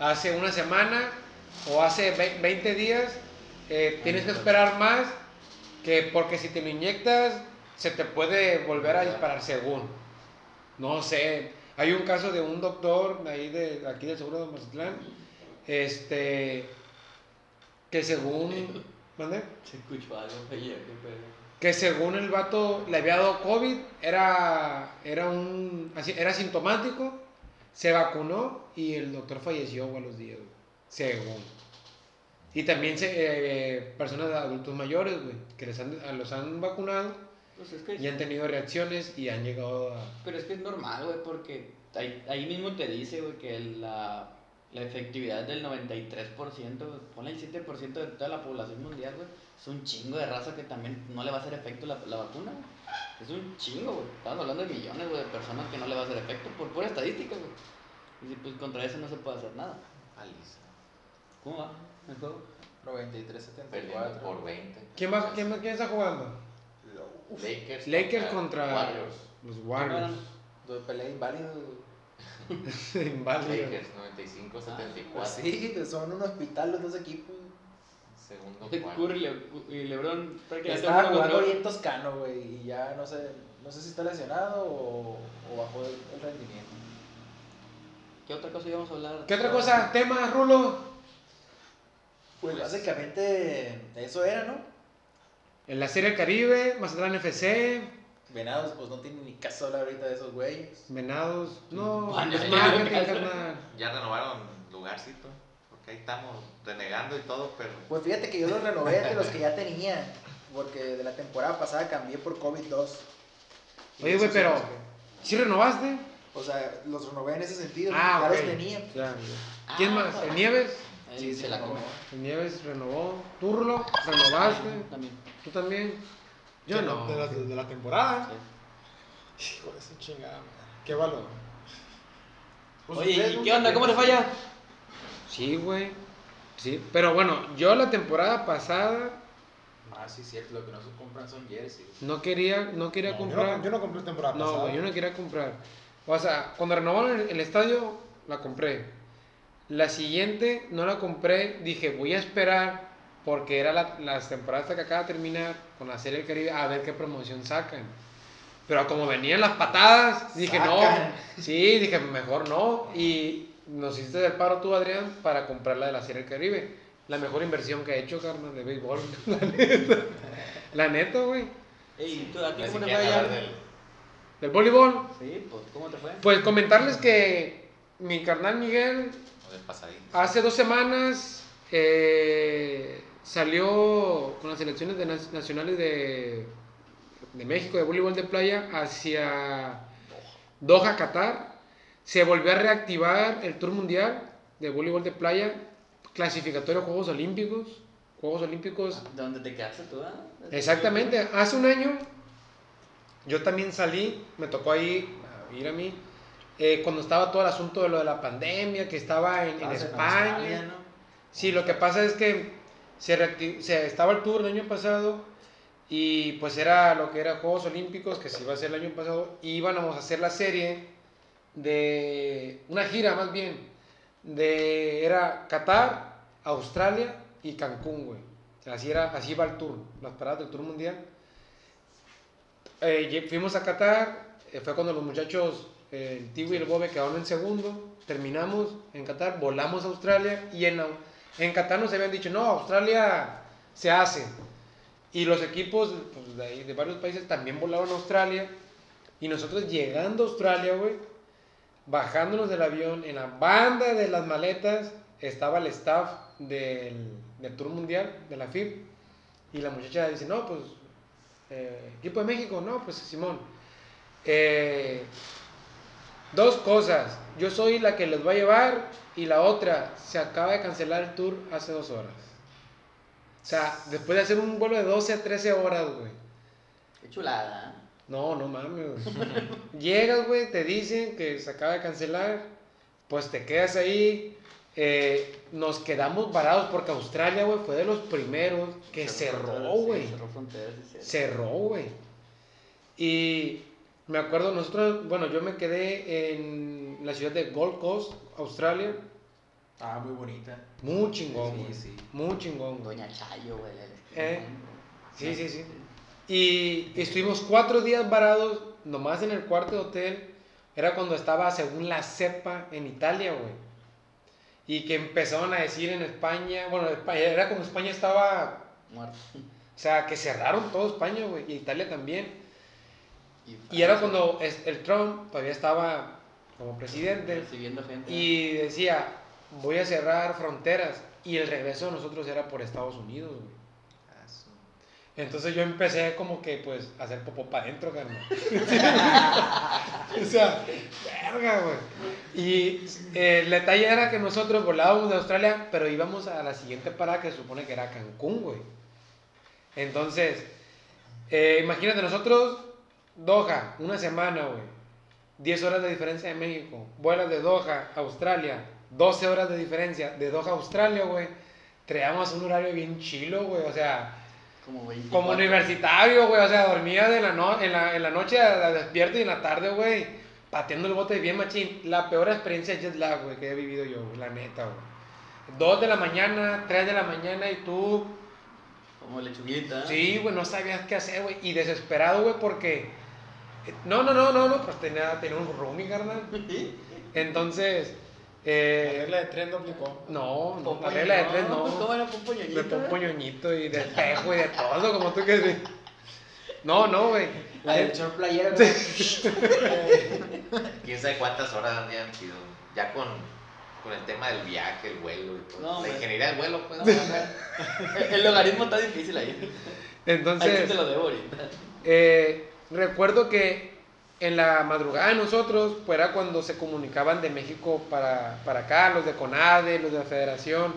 hace una semana o hace 20 días, tienes que esperar más, que porque si te lo inyectas se te puede volver a disparar, según. No sé, hay un caso de un doctor ahí de aquí del Seguro de Mazatlán, que según, ¿mande? Se escuchó algo, que según el vato le había dado COVID, era asintomático, se vacunó y el doctor falleció a los días, güey, según. Y también personas adultos mayores, güey, que los han vacunado, pues es que y han tenido reacciones y han llegado a... Pero es que es normal, güey, porque ahí mismo te dice, güey, que la efectividad del 93%, ponle el 7% de toda la población mundial, güey. Es un chingo de raza que también no le va a hacer efecto la vacuna, güey. Es un chingo, güey. Estamos hablando de millones, güey, de personas que no le va a hacer efecto por pura estadística, güey. Y pues contra eso no se puede hacer nada. Alicia. ¿Cómo va el juego? 93-74 por 20. ¿Quién está jugando? Lakers contra Warriors. Los Warriors. Dos peleas inválidas, güey. Lakers 95-74. Sí, son un hospital los dos equipos. Segundo cuarto. Curry y LeBron prácticamente estaba jugando bien toscano, güey, y ya no sé si está lesionado o bajó el rendimiento. ¿Qué otra cosa íbamos a hablar? ¿Qué otra cosa? ¿Tema, Rulo? Pues básicamente eso era, ¿no? En la Serie del Caribe, Mazatlán FC. Venados, pues no tienen ni caso hablar ahorita de esos güeyes. Venados, no. Bueno, es ya renovaron lugarcito, porque ahí estamos renegando y todo, pero... Pues fíjate que yo los renové de los que ya tenía, porque de la temporada pasada cambié por COVID-2. Oye, güey, pero... ¿sí renovaste? O sea, los renové en ese sentido, ya los tenía. Claro. ¿Quién más? ¿El Nieves? Sí, se la comió. El Nieves renovó. ¿Tú, Rulo? ¿Renovaste? También. ¿Tú también? Yo no. De la temporada. Sí. Hijo de esa chingada, man. Qué valor. Oye, ¿y qué onda? ¿Cómo le falla? Sí, güey. Sí, pero bueno, yo la temporada pasada... Ah, sí, cierto. Lo que no se compran son jerseys. No quería comprar. Yo no compré temporada pasada. No, yo no quería comprar. O sea, cuando renovaron el estadio, la compré. La siguiente no la compré. Dije, voy a esperar... Porque era las temporadas que acaba de terminar con la Serie del Caribe, a ver qué promoción sacan. Pero como venían las patadas, dije sacan. No. Sí, dije mejor no. Y nos hiciste el paro tú, Adrián, para comprar la de la Serie del Caribe. La mejor inversión que he hecho, carnal, de béisbol. La neta, güey. Ey, ¿tú a ti cómo te fue allá? ¿Del voleibol? Sí, pues, ¿cómo te fue? Pues comentarles que mi carnal Miguel, hace 2 semanas, salió con las selecciones nacionales de México de voleibol de playa hacia Doha, Qatar. Se volvió a reactivar el Tour Mundial de voleibol de playa, clasificatorio a Juegos Olímpicos. ¿Dónde te quedaste tú? Exactamente, hace un año yo también salí, me tocó ahí ir a mí, cuando estaba todo el asunto de lo de la pandemia, que estaba en España. Australia, ¿no? Sí, lo que pasa es que se estaba el tour el año pasado y pues era lo que era Juegos Olímpicos, que se iba a hacer el año pasado, y íbamos a hacer la serie de una gira, más bien, era Qatar, Australia y Cancún, güey. Así era, así va el tour, las paradas del tour mundial. Fuimos a Qatar, fue cuando los muchachos, el Tiwi y el Bobe, quedaron en segundo. Terminamos en Qatar, volamos a Australia y en Qatar nos habían dicho, no, Australia se hace. Y los equipos pues, de, ahí, de varios países también volaron a Australia. Y nosotros llegando a Australia, güey, bajándonos del avión, en la banda de las maletas, estaba el staff del Tour Mundial, de la FIB. Y la muchacha dice, no, pues, equipo de México, no, pues, Simón. Dos cosas, yo soy la que les va a llevar y la otra, se acaba de cancelar el tour hace 2 horas. O sea, después de hacer un vuelo de 12 a 13 horas, güey. Qué chulada. No, no mames. Llegas, güey, te dicen que se acaba de cancelar, pues te quedas ahí. Nos quedamos varados porque Australia, güey, fue de los primeros que cerró, güey. Cerró fronteras. Cerró, güey. Y me acuerdo, nosotros, bueno, yo me quedé en la ciudad de Gold Coast, Australia. Ah, muy bonita. Muy chingón, güey. Sí, sí. Muy chingón. Doña Chayo, güey. Sí, sí, sí. Y estuvimos 4 días varados, nomás en el cuarto de hotel. Era cuando estaba, según la cepa, en Italia, güey. Y que empezaron a decir en España, bueno, España, era como España estaba muerto. O sea, que cerraron todo España, güey, y Italia también. Y era cuando el Trump todavía estaba como presidente. Recibiendo gente. Y decía, voy a cerrar fronteras. Y el regreso de nosotros era por Estados Unidos, güey. Entonces yo empecé como que, pues, a hacer popó para adentro, carnal. O sea, verga, güey. Y el detalle era que nosotros volábamos de Australia, pero íbamos a la siguiente parada que se supone que era Cancún, güey. Entonces, imagínate, nosotros, Doha, 1 semana, güey. 10 horas de diferencia de México. Vuelas de Doha a Australia, 12 horas de diferencia de Doha a Australia, güey. Traíamos un horario bien chilo, güey, o sea... Como universitario, güey, o sea, dormía de la en la noche, la despierto y en la tarde, güey, pateando el bote bien machín. La peor experiencia de jet lag, güey, que he vivido yo, wey, la neta, güey. 2 de la mañana, 3 de la mañana y tú... Como lechuguita. Sí, güey, no sabías qué hacer, güey, y desesperado, güey, porque... No, pues tenía un roomie, carnal. Entonces... la regla de 3 no aplicó. No, la regla de 3 no. ¿Cómo era? De pompoñoñito y de espejo y de todo, como tú que... No, güey. La del short playero. ¿Quién sabe cuántas horas han sido? Ya con el tema del viaje, el vuelo y todo. No, la ingeniería del vuelo, pues. El logaritmo está difícil ahí. Entonces... Ahí te lo debo ahorita. Recuerdo que... En la madrugada de nosotros, pues era cuando se comunicaban de México para acá, los de CONADE, los de la Federación,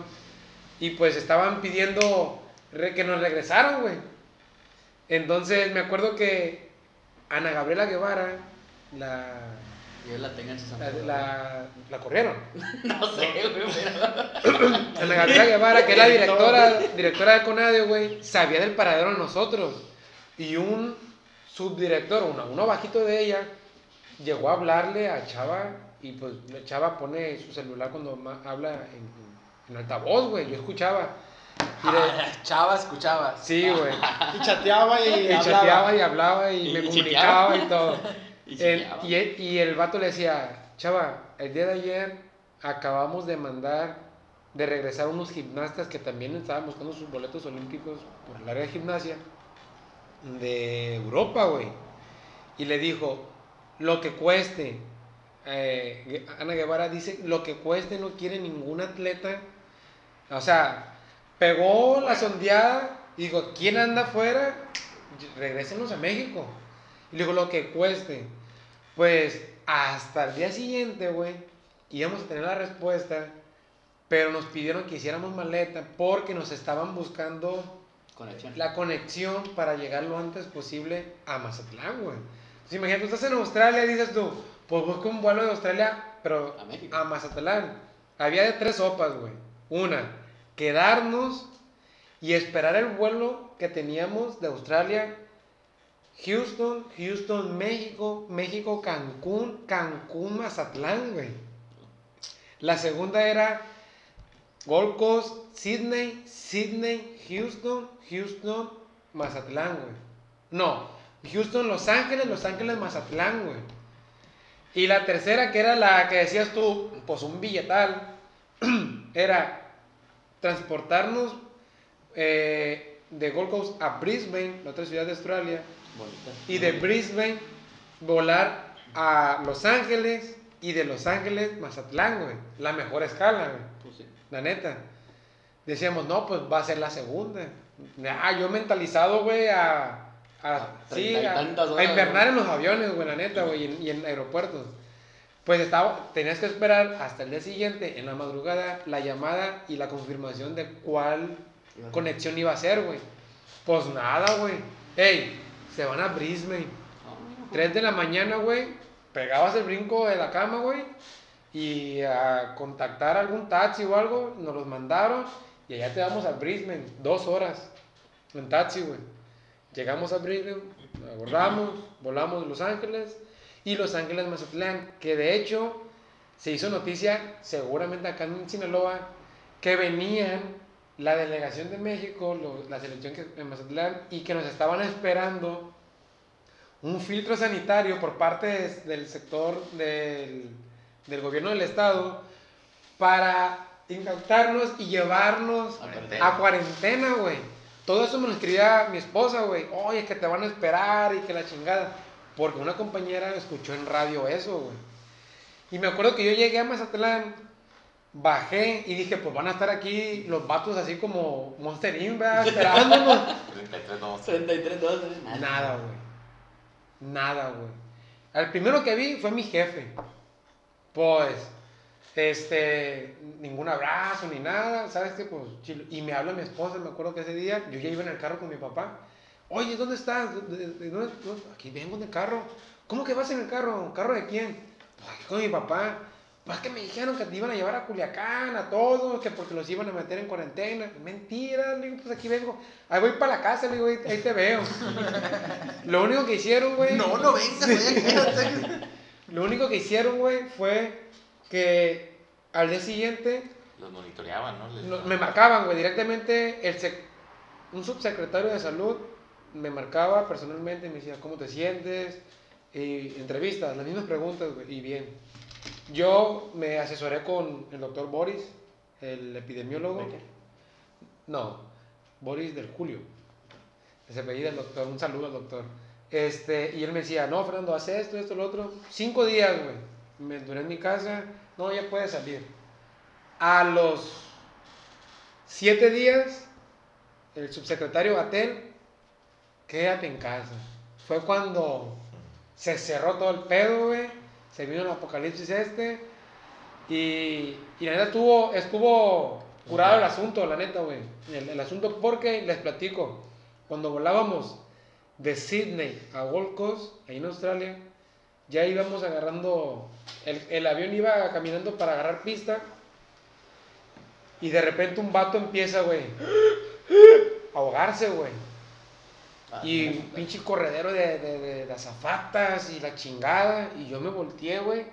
y pues estaban pidiendo que nos regresaran, güey. Entonces me acuerdo que Ana Gabriela Guevara, la corrieron. No sé, güey. Ana Gabriela Guevara, que es la directora de CONADE, güey, sabía del paradero de nosotros, y un... subdirector, uno bajito de ella, llegó a hablarle a Chava, y pues Chava pone su celular cuando habla en altavoz, güey, yo escuchaba. Y Chava escuchaba. Sí, güey. Y chateaba y hablaba y me comunicaba y todo. Y el vato le decía, Chava, el día de ayer acabamos de regresar unos gimnastas que también estaban buscando sus boletos olímpicos por el área de gimnasia. De Europa, güey. Y le dijo, lo que cueste. Ana Guevara dice, lo que cueste no quiere ningún atleta. O sea, pegó la sondeada y dijo, ¿quién anda afuera? Regrésenos a México. Y le dijo, lo que cueste. Pues hasta el día siguiente, güey, íbamos a tener la respuesta, pero nos pidieron que hiciéramos maleta porque nos estaban buscando... La conexión para llegar lo antes posible a Mazatlán, güey. Entonces, imagínate, tú estás en Australia y dices tú, pues busca un vuelo de Australia, pero a Mazatlán. Había de 3 sopas, güey. Una, quedarnos y esperar el vuelo que teníamos de Australia, Houston, México, Cancún, Mazatlán, güey. La segunda era Gold Coast, Sydney, Houston, Mazatlán, güey. No, Houston, Los Ángeles, Mazatlán, güey. Y la tercera, que era la que decías tú, pues un billetal, era transportarnos de Gold Coast a Brisbane, la otra ciudad de Australia. Bonita. Y de Brisbane volar a Los Ángeles y de Los Ángeles Mazatlán, güey. La mejor escala, güey. Pues sí. La neta. Decíamos, no, pues va a ser la segunda. Yo mentalizado, güey, a invernar en los aviones, güey, la neta, güey, y en aeropuertos. Pues tenías que esperar hasta el día siguiente, en la madrugada, la llamada y la confirmación de cuál conexión iba a ser, güey. Pues nada, güey. Ey, se van a Brisbane. 3 de la mañana, güey, pegabas el brinco de la cama, güey, y a contactar algún taxi o algo, nos los mandaron, y allá te vamos a Brisbane, 2 horas, en taxi, güey. Llegamos a Brisbane, abordamos, volamos a Los Ángeles, y Los Ángeles Mazatlán, que de hecho, se hizo noticia, seguramente acá en Sinaloa, que venían la delegación de México, la selección en Mazatlán, y que nos estaban esperando un filtro sanitario por parte del sector del gobierno del estado para incautarnos y llevarnos a cuarentena, güey. Todo eso me lo escribía mi esposa, güey. Oye, que te van a esperar y que la chingada. Porque una compañera escuchó en radio eso, güey. Y me acuerdo que yo llegué a Mazatlán, bajé y dije, pues van a estar aquí los vatos así como Monster Inc, ¿verdad? Esperándonos. 33 dólares. Nada, güey. El primero que vi fue mi jefe. Pues, ningún abrazo ni nada, ¿sabes qué? Pues, chilo. Y me habla mi esposa, me acuerdo que ese día, yo ya iba en el carro con mi papá. Oye, ¿dónde estás? ¿Dónde? Aquí vengo en el carro. ¿Cómo que vas en el carro? ¿Carro de quién? Pues aquí con mi papá. Pues que me dijeron que te iban a llevar a Culiacán, a todos, que porque los iban a meter en cuarentena. Mentira, le digo, pues aquí vengo. Ahí voy para la casa, le digo, ahí te veo. Lo único que hicieron, güey... No vengas, güey. Lo único que hicieron, güey, fue que al día siguiente... Los monitoreaban, ¿no? Me marcaban, güey, directamente. Un subsecretario de salud me marcaba personalmente, me decía, ¿cómo te sientes? Y entrevistas, las mismas preguntas, güey, y bien. Yo me asesoré con el doctor Boris, el epidemiólogo. ¿Becker? No, Boris del Julio. Se pedía el doctor, un saludo al doctor. Y él me decía, no, Fernando, haz esto, lo otro. 5 días, güey. Me duré en mi casa. No, ya puedes salir. A los 7 días, el subsecretario Gatel, quédate en casa. Fue cuando se cerró todo el pedo, güey. Se vino el apocalipsis y la neta estuvo curado el asunto, la neta, güey. El asunto, porque les platico, cuando volábamos de Sydney a Gold Coast, ahí en Australia, ya íbamos agarrando, el avión iba caminando para agarrar pista, y de repente un vato empieza, güey, a ahogarse, güey. Y un pinche corredero de azafatas y la chingada. Y yo me volteé, güey.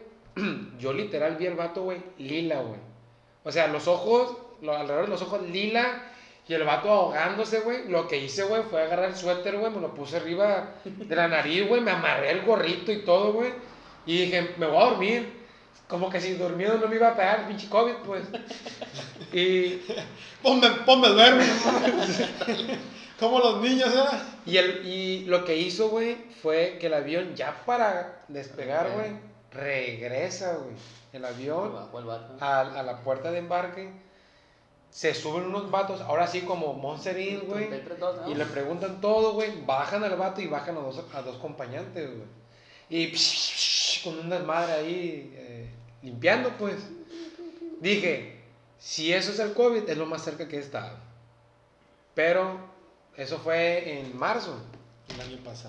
Yo literal vi al vato, güey, lila, güey. O sea, los ojos, alrededor de los ojos lila. Y el vato ahogándose, güey. Lo que hice, güey, fue agarrar el suéter, güey. Me lo puse arriba de la nariz, güey. Me amarré el gorrito y todo, güey. Y dije, me voy a dormir. Como que si dormido no me iba a pegar el pinche COVID, pues. Y... Ponme a duerme. Como los niños, ¿eh? Y lo que hizo, güey, fue que el avión, ya para despegar, güey, regresa, güey. El avión a la puerta de embarque. Se suben unos vatos, ahora sí como Monster Inc, güey. Y le preguntan todo, güey. Bajan al vato y bajan a dos acompañantes, güey. Y con una madre ahí limpiando, pues. Dije, si eso es el COVID, es lo más cerca que he estado. Pero... Eso fue en marzo.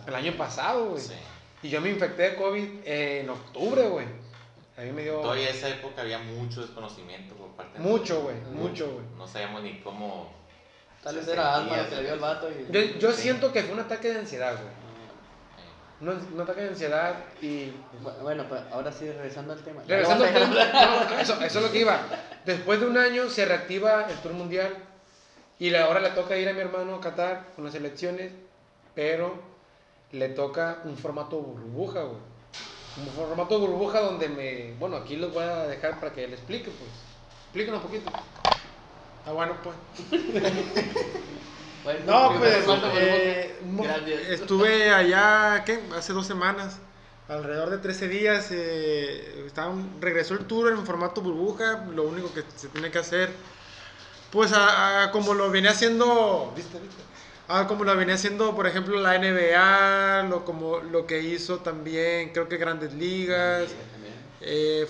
El año pasado, güey. Sí. Y yo me infecté de COVID en octubre, güey. A mí me dio... Todavía en esa época había mucho desconocimiento por parte de... Mucho, güey. No sabíamos ni cómo... Tal vez era asma, que le dio al vato y... Yo siento que fue un ataque de ansiedad, güey. no ataque de ansiedad y... Bueno, pues ahora sí, regresando al tema. Regresando al tema, eso es lo que iba. Después de un año se reactiva el Tour Mundial y ahora le toca ir a mi hermano a Qatar con las selecciones, pero le toca un formato burbuja, güey. Un formato burbuja donde me... Bueno, aquí los voy a dejar para que él explique, pues. Explíquenos un poquito. Ah, bueno, pues. No, pues estuve allá, ¿qué? Hace 2 semanas, alrededor de 13 días, regresó el tour en formato burbuja. Lo único que se tiene que hacer, pues como lo venía haciendo, como lo venía haciendo, por ejemplo, la NBA, como lo que hizo también, creo que Grandes Ligas.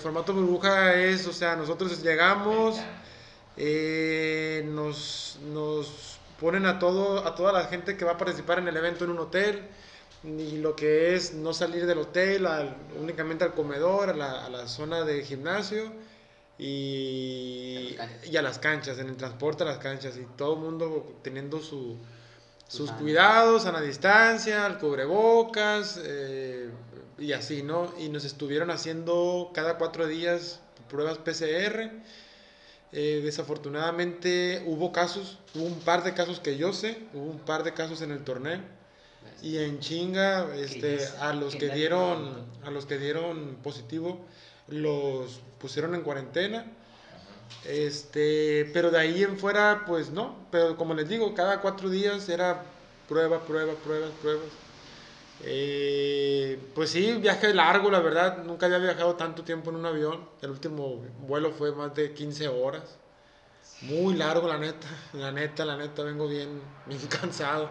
Formato burbuja es, o sea, nosotros llegamos, nos ponen a toda la gente que va a participar en el evento en un hotel, y lo que es no salir del hotel, únicamente al comedor, a la zona de gimnasio y a las canchas, en el transporte a las canchas, y todo el mundo teniendo sus cuidados, a la distancia, al cubrebocas, y así, ¿no? Y nos estuvieron haciendo cada 4 días pruebas PCR. Desafortunadamente hubo un par de casos que yo sé, hubo un par de casos en el torneo, y en chinga a los que dieron positivo los pusieron en cuarentena, pero de ahí en fuera pues no, pero como les digo, cada 4 días era pruebas. Pues sí, viaje largo, la verdad, nunca había viajado tanto tiempo en un avión. El último vuelo fue más de 15 horas. Muy largo, la neta, vengo bien cansado.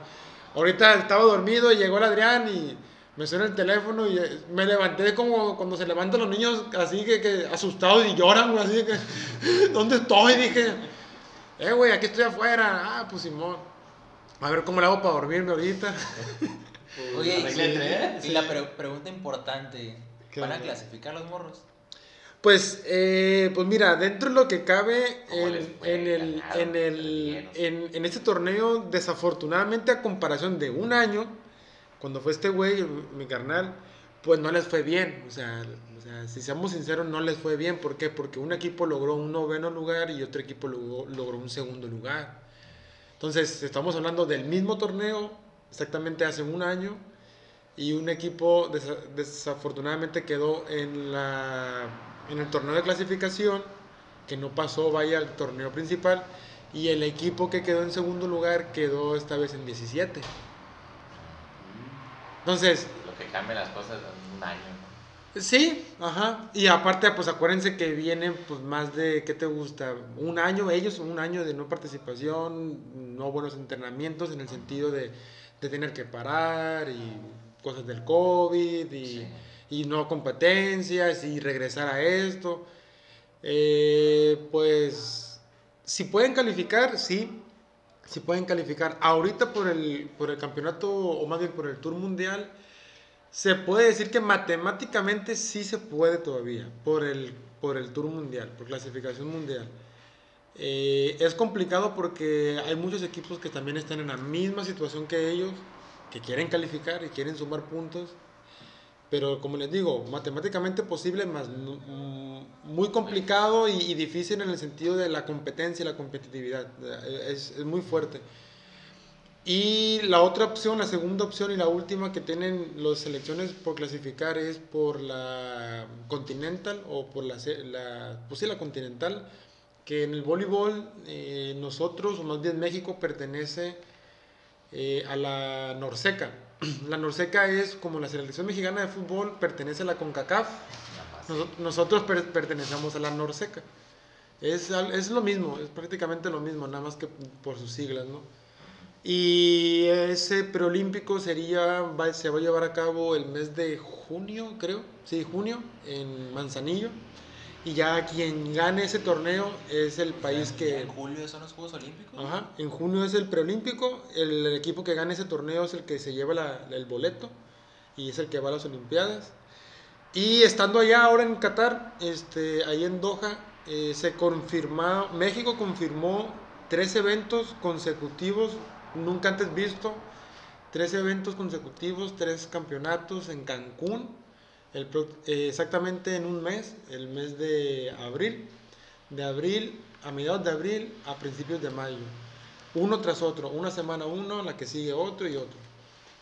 Ahorita estaba dormido y llegó el Adrián y me suena el teléfono y me levanté como cuando se levantan los niños así que asustados y lloran, güey, así que ¿dónde estoy? Dije, güey, aquí estoy afuera. Ah, pues Simón, a ver cómo le hago para dormirme ahorita. Oye, y la pregunta importante, ¿van a clasificar los morros? Pues, pues mira, dentro de lo que cabe en este torneo, desafortunadamente a comparación de un año, cuando fue este güey, mi carnal, pues no les fue bien. O sea, si seamos sinceros, no les fue bien. ¿Por qué? Porque un equipo logró un 9º lugar y otro equipo logró un 2º lugar. Entonces, estamos hablando del mismo torneo, exactamente hace un año, y un equipo desafortunadamente quedó en el torneo de clasificación, que no pasó, vaya, al torneo principal, y el equipo que quedó en 2º lugar quedó esta vez en 17. Entonces... Lo que cambia las cosas en un año, ¿no? Sí, ajá, y aparte, pues acuérdense que vienen pues más de, ¿qué te gusta? Un año de no participación, no buenos entrenamientos en el sentido de tener que parar y cosas del COVID y no competencias y regresar a esto. Pues si pueden calificar, sí pueden calificar. Ahorita por el campeonato, o más bien por el Tour Mundial, se puede decir que matemáticamente sí se puede todavía por el Tour Mundial, por clasificación mundial. Es complicado porque hay muchos equipos que también están en la misma situación que ellos, que quieren calificar y quieren sumar puntos, pero como les digo, matemáticamente posible, más muy complicado y difícil en el sentido de la competencia y la competitividad. Es muy fuerte. Y la otra opción, la segunda opción y la última que tienen las selecciones por clasificar es por la Continental o por la Continental, que en el voleibol nosotros, o más bien México, pertenece a la NORCECA. La NORCECA es como la selección mexicana de fútbol, pertenece a la CONCACAF. Nosotros pertenecemos a la NORCECA. Es lo mismo, es prácticamente lo mismo, nada más que por sus siglas, ¿no? Y ese preolímpico se va a llevar a cabo el mes de junio, creo. Sí, junio, en Manzanillo. Y ya quien gane ese torneo es el país que... ¿En julio son los Juegos Olímpicos? Ajá, en junio es el preolímpico. El equipo que gane ese torneo es el que se lleva el boleto y es el que va a las Olimpiadas. Y estando allá ahora en Qatar, ahí en Doha, México confirmó 3 eventos consecutivos nunca antes visto 3 eventos consecutivos, 3 campeonatos en Cancún, exactamente en un mes, el mes de abril, a mediados de abril a principios de mayo, uno tras otro, una semana uno, en la que sigue otro y otro,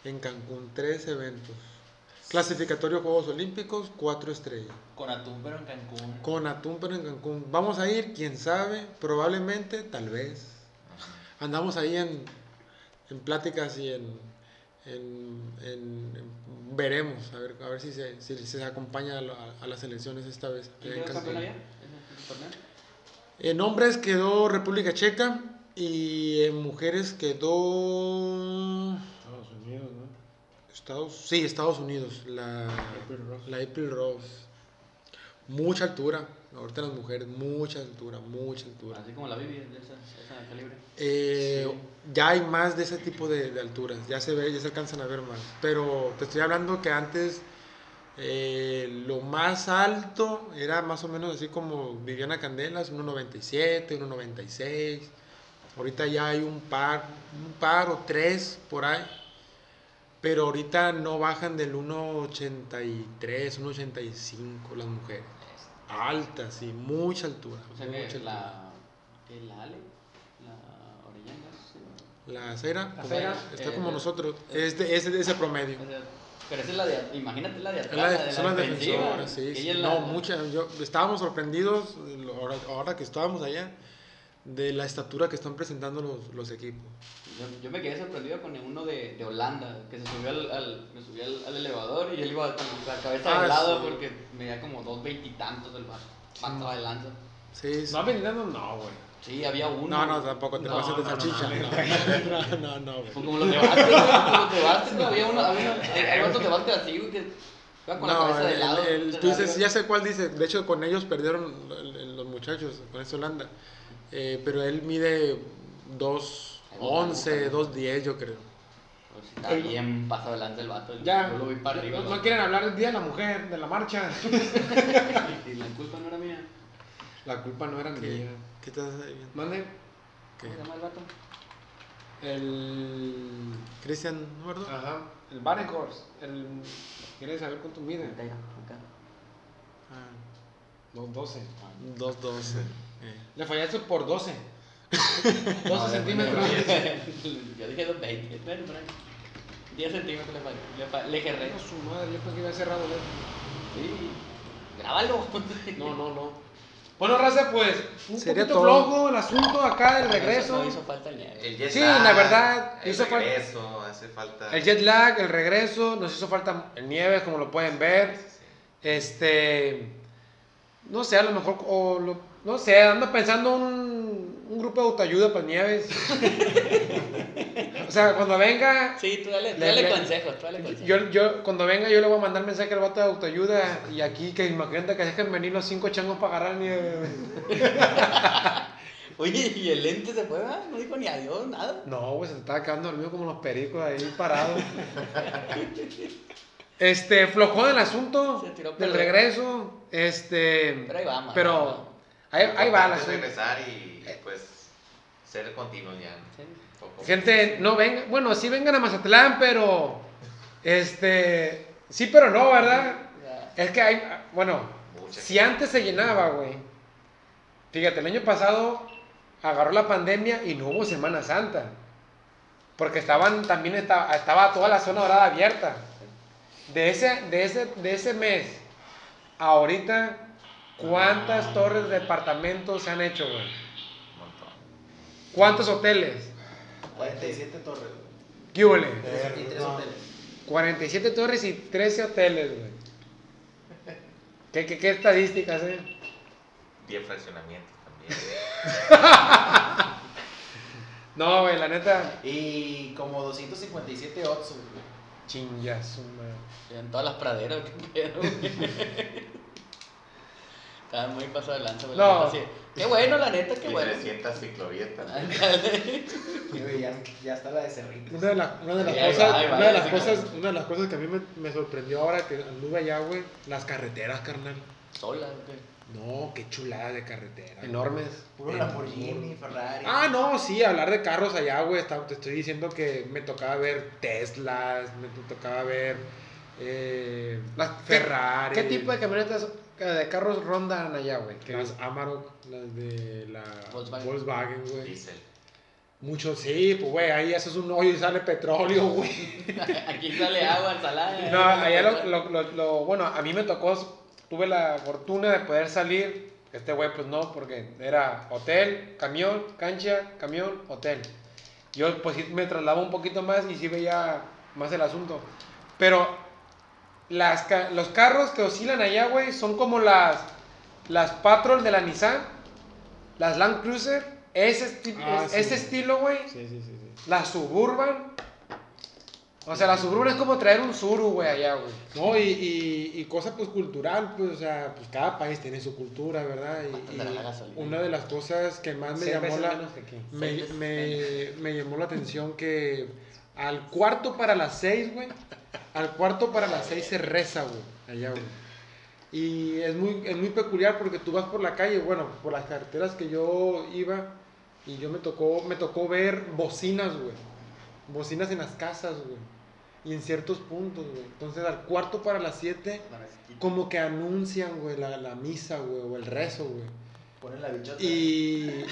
en Cancún, 3 eventos. Clasificatorio Juegos Olímpicos, 4 estrellas. Con atún pero en Cancún. Con atún pero en Cancún. Vamos a ir, quién sabe, probablemente, tal vez. Andamos ahí en pláticas y en veremos, a ver si se acompaña a las elecciones esta vez. ¿Quién quedó campeón allá? En hombres quedó República Checa y en mujeres quedó... Estados Unidos, ¿no? Estados Unidos, la April Rose. Mucha altura, ahorita las mujeres, mucha altura. Así como la Bibi, de esa calibre. Sí. Ya hay más de ese tipo de alturas, ya se alcanzan a ver más. Pero te estoy hablando que antes lo más alto era más o menos así como Viviana Candelas, 1.97, 1.96. Ahorita ya hay un par o 3 por ahí. Pero ahorita no bajan del 1.83, 1.85 las mujeres. Altas, sí, mucha altura. O sea, mucha altura. La Ale, la Orellangas, la Cera, está como nosotros. Es de ese promedio. Pero esa es la de, imagínate la de atrás. Son las defensoras, sí. No, muchas. Estábamos sorprendidos, ahora que estábamos allá, de la estatura que están presentando los equipos. Yo me quedé sorprendido con uno de Holanda, que se subió al elevador y él iba con la cabeza de lado, sí, porque medía como 2.20 y tantos del bar. Pasaba de lanza. Sí, sí. No, vendiendo no, güey. Sí, había uno. No, tampoco te pases de salchicha. No, güey. Como los de Bastes, no había uno. Había otro de Bastes así, güey, que iba con la cabeza de lado. Tú dices, ya sé cuál dice. De hecho, con ellos perdieron los muchachos, con esa Holanda. Pero él mide 2.11, 2.10 yo creo. Pues si está bien pasado delante el vato. Ya, lo vi para arriba, no quieren hablar del día de la mujer, de la marcha. Y la culpa no era mía. La culpa no era mía. ¿Qué estás viendo? Mande. ¿Cómo se llama el vato? El... Cristian, ¿no, verdad? Ajá. El Barenhorst. El... ¿Quieres saber cuánto mide? Acá. 2.12. 2.12. Le fallaste por 12. 12 centímetros. Yo dije 20. 10 centímetros le falló. Le gerré. Su madre, yo pensé que iba a cerrado. Sí. Grábalo. No. Bueno, raza, pues un poquito todo flojo el asunto acá del regreso. No hizo falta el jet lag. Sí, la verdad. Hace falta. El jet lag, el regreso. Nos hizo falta el Nieves, como lo pueden ver. Sí. No sé, a lo mejor. No sé, ando pensando un grupo de autoayuda para Nieves. O sea, cuando venga... Sí, tú dale consejos. Yo, cuando venga, yo le voy a mandar mensaje al vato de autoayuda y aquí que imagínate que dejen venir los 5 changos para agarrar Nieves. Oye, ¿y el lente se fue? ¿No dijo ni adiós, nada? No, güey, se estaba quedando dormido como los pericos ahí parados. Flojón el asunto del regreso. Pero ahí vamos. Ahí va la regresar y pues ser continuos ya. Sí. Gente, no venga, bueno, sí vengan a Mazatlán, pero sí, pero no, ¿verdad? Yeah. Es que hay, bueno, mucha si gente. Antes se llenaba, güey. Fíjate, el año pasado agarró la pandemia y no hubo Semana Santa. Porque estaba toda la zona dorada abierta. De ese mes a ahorita, ¿cuántas torres de departamentos se han hecho, güey? Un montón. ¿Cuántos hoteles? 47 torres, güey. ¿Qué huele? 43 hoteles. 47 torres y 13 hoteles, güey. ¿Qué estadísticas, eh? 10 fraccionamientos también. No, güey, la neta. Y como 257 otsos, güey. Chingazo, güey. En todas las praderas, qué pedo, güey. Estaban muy pasados de lanza. No. Así, qué bueno, la neta, qué bueno. 300 ciclovías también. Ya está la de Cerritos. Una de las cosas que a mí me sorprendió ahora que anduve allá, güey, las carreteras, carnal. Solas, güey. No, qué chulada de carretera. Enormes. Puro Lamborghini, Ferrari. Ah, no, sí, hablar de carros allá, güey. Te estoy diciendo que me tocaba ver Teslas, me tocaba ver Ferrari. ¿Qué tipo de camionetas, de carros rondan allá, güey? Las Amarok, las de la Volkswagen, güey. Diesel. Muchos, sí, pues, güey, ahí haces un hoyo y sale petróleo, güey. Aquí sale agua salada. No, allá bueno, a mí me tocó... Tuve la fortuna de poder salir, este güey pues no, porque era hotel, camión, cancha, camión, hotel. Yo pues sí me trasladaba un poquito más y sí veía más el asunto. Pero los carros que oscilan allá, güey, son como las Patrol de la Nissan, las Land Cruiser, ese estilo, güey. Sí. Las Suburban. O sea, la Suburban es como traer un Suru, güey, allá, güey. No, y cosa, pues, cultural, pues, o sea, pues, cada país tiene su cultura, ¿verdad? Y una de las cosas que más me llamó la atención que al cuarto para las seis se reza, güey, allá, güey. Y es muy peculiar porque tú vas por la calle, bueno, por las carreteras que yo iba, y me tocó ver bocinas, güey. Bocinas en las casas, güey. Y en ciertos puntos, güey. Entonces, al cuarto para las 7, como que anuncian, güey, la misa, güey, o el rezo, güey. Ponen la bichota. Y...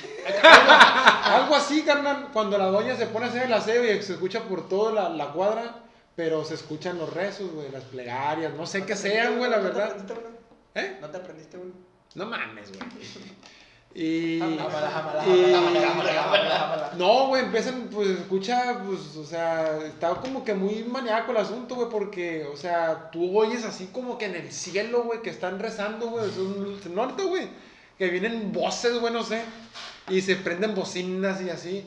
Algo así, carnal. Cuando la doña se pone a hacer el aseo y se escucha por toda la cuadra, pero se escuchan los rezos, güey, las plegarias, no sé qué sean, güey, la verdad. ¿No te aprendiste uno? ¿Eh? ¿No te aprendiste uno? No mames, güey. Y no, güey, empiezan, pues, escucha, pues, o sea, está como que muy maníaco el asunto, güey, porque, o sea, tú oyes así como que en el cielo, güey, que están rezando, güey, es un norte, güey, que vienen voces, güey, no sé, y se prenden bocinas y así,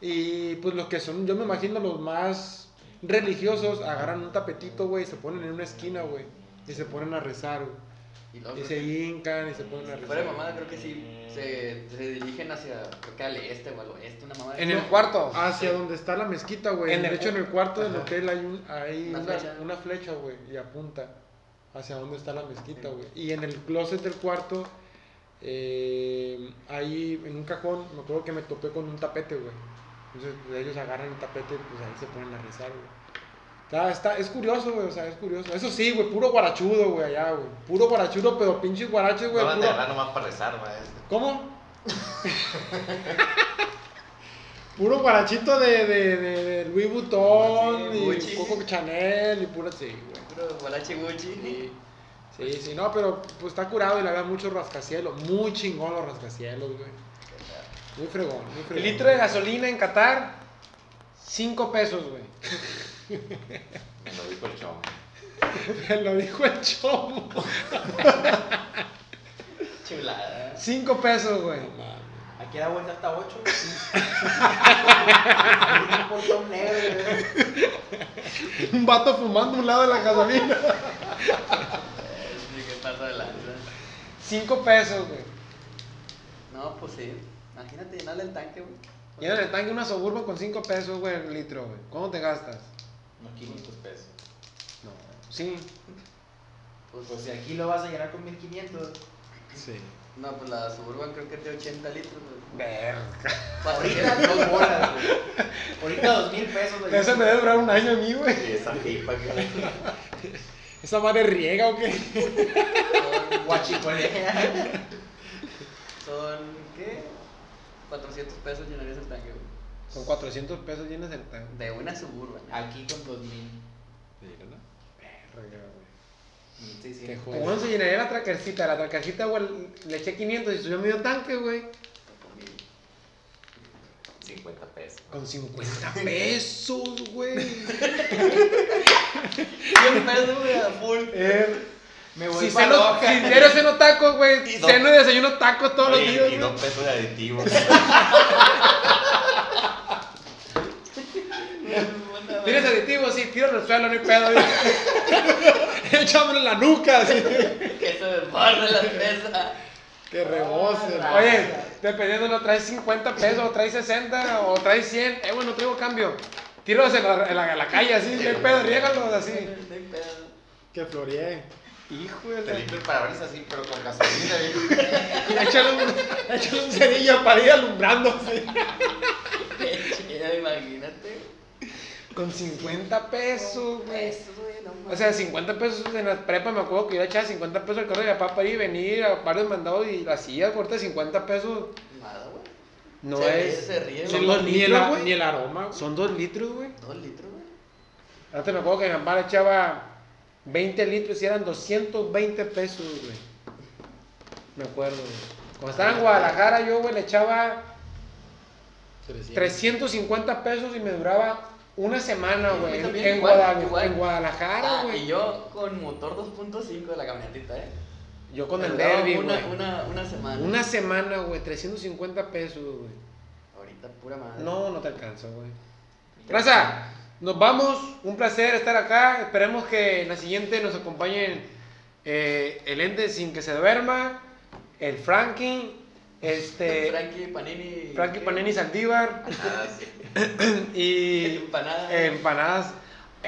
y, pues, los que son, yo me imagino, los más religiosos, agarran un tapetito, güey, y se ponen en una esquina, güey, y se ponen a rezar, güey. Y se hincan y se ponen a rezar. Fuera de mamada, creo que sí. Se dirigen hacia, creo que al este o al oeste, una mamada. En el cuarto. Hacia donde está la mezquita, güey. De hecho, en el cuarto del hotel hay una flecha, güey. Y apunta hacia donde está la mezquita, güey. Y en el closet del cuarto, ahí en un cajón, me acuerdo que me topé con un tapete, güey. Entonces, pues, ellos agarran el tapete y pues ahí se ponen a rezar, güey. Es curioso, güey, o sea, es curioso. Eso sí, güey, puro guarachudo, güey, allá, güey. Puro guarachudo, pero pinches guaraches, güey. No van a agarrar nomás para rezar, güey. ¿Cómo? Puro guarachito de Louis Vuitton, sí, y Coco Chanel y puro, sí, güey. Puro guarache Gucci. Sí, no, pero pues está curado y le hagan muchos rascacielos. Muy chingón los rascacielos, güey. Muy fregón, muy fregón. El litro de gasolina en Qatar, 5 pesos, güey. Me lo dijo el chomo. Chulada. 5 pesos, güey. Aquí da vuelta hasta 8. Un vato fumando a un lado de la gasolina. ¿Qué pasa de lanza? 5 pesos, güey. No, pues sí. Imagínate llenarle el tanque, güey. Llénale el tanque una Suburban con 5 pesos, güey, el litro, güey. ¿Cómo te gastas? Unos 500 pesos. No. Sí. Pues si aquí lo vas a llenar con 1500. Sí. No, pues la Suburban creo que es de 80 litros, güey. Verga. Ahorita 2 bolas, güey. Ahorita 2000 pesos, güey. Eso me debe durar un año a mí, güey. Sí, esa pipa, güey. ¿Esa madre riega o qué? Son guachicolea. Son... ¿qué? 400 pesos llenarías el tanque, güey. Con 400 pesos llenas el tanque. De una Suburban. Aquí con 2000. ¿De verdad? Verga, güey. Sí. Te jodas. ¿Cómo se llenaría la traquecita? La traquecita, güey, le eché 500 y subió medio tanque, güey. Con 50 pesos. Güey. Con 50 pesos, güey. 100 pesos, güey, a full. Me voy si ceno, ceno tacos, güey. Ceno y desayuno tacos todos los días. Y 2 pesos de aditivo. ¿Tienes aditivo? Sí, tiro en el suelo, no hay pedo. Echámosle en la nuca. Sí. Que se me borre la mesa. Que rebose. Oye, dependiendo, no traes 50 pesos, o traes 60, o traes 100. Bueno, no traigo cambio. Tíralos en la calle, así, no hay pedo, riégalos así. No hay pedo. Que floree. Híjole. Te limpio el parabrisas así, pero con gasolina. Échale un cerillo para ir alumbrándose. Chida, imagínate. Con 50 pesos, güey. O sea, 50 pesos en las prepas. Me acuerdo que yo le echaba 50 pesos al carro de mi papá para ir y venir a varios mandados y la hacía, corta de 50 pesos. Nada, güey. No es. Son 2 litros, güey. Ni el aroma, güey. Son 2 litros, güey. 2 litros, güey. Antes me acuerdo que mi mamá le echaba 20 litros y eran 220 pesos, güey. Me acuerdo, güey. Cuando estaba en Guadalajara, yo, güey, le echaba 350 pesos y me duraba una semana, güey, en Guadalajara, güey. Y yo con motor 2.5 de la camionetita, Yo con el derby, güey. Una semana. Una semana, güey, 350 pesos, güey. Ahorita pura madre. No, no te alcanza, güey. Raza, nos vamos. Un placer estar acá. Esperemos que en la siguiente nos acompañen el ente sin que se duerma, el Frankie. Frankie Panini Saldívar. Y empanadas.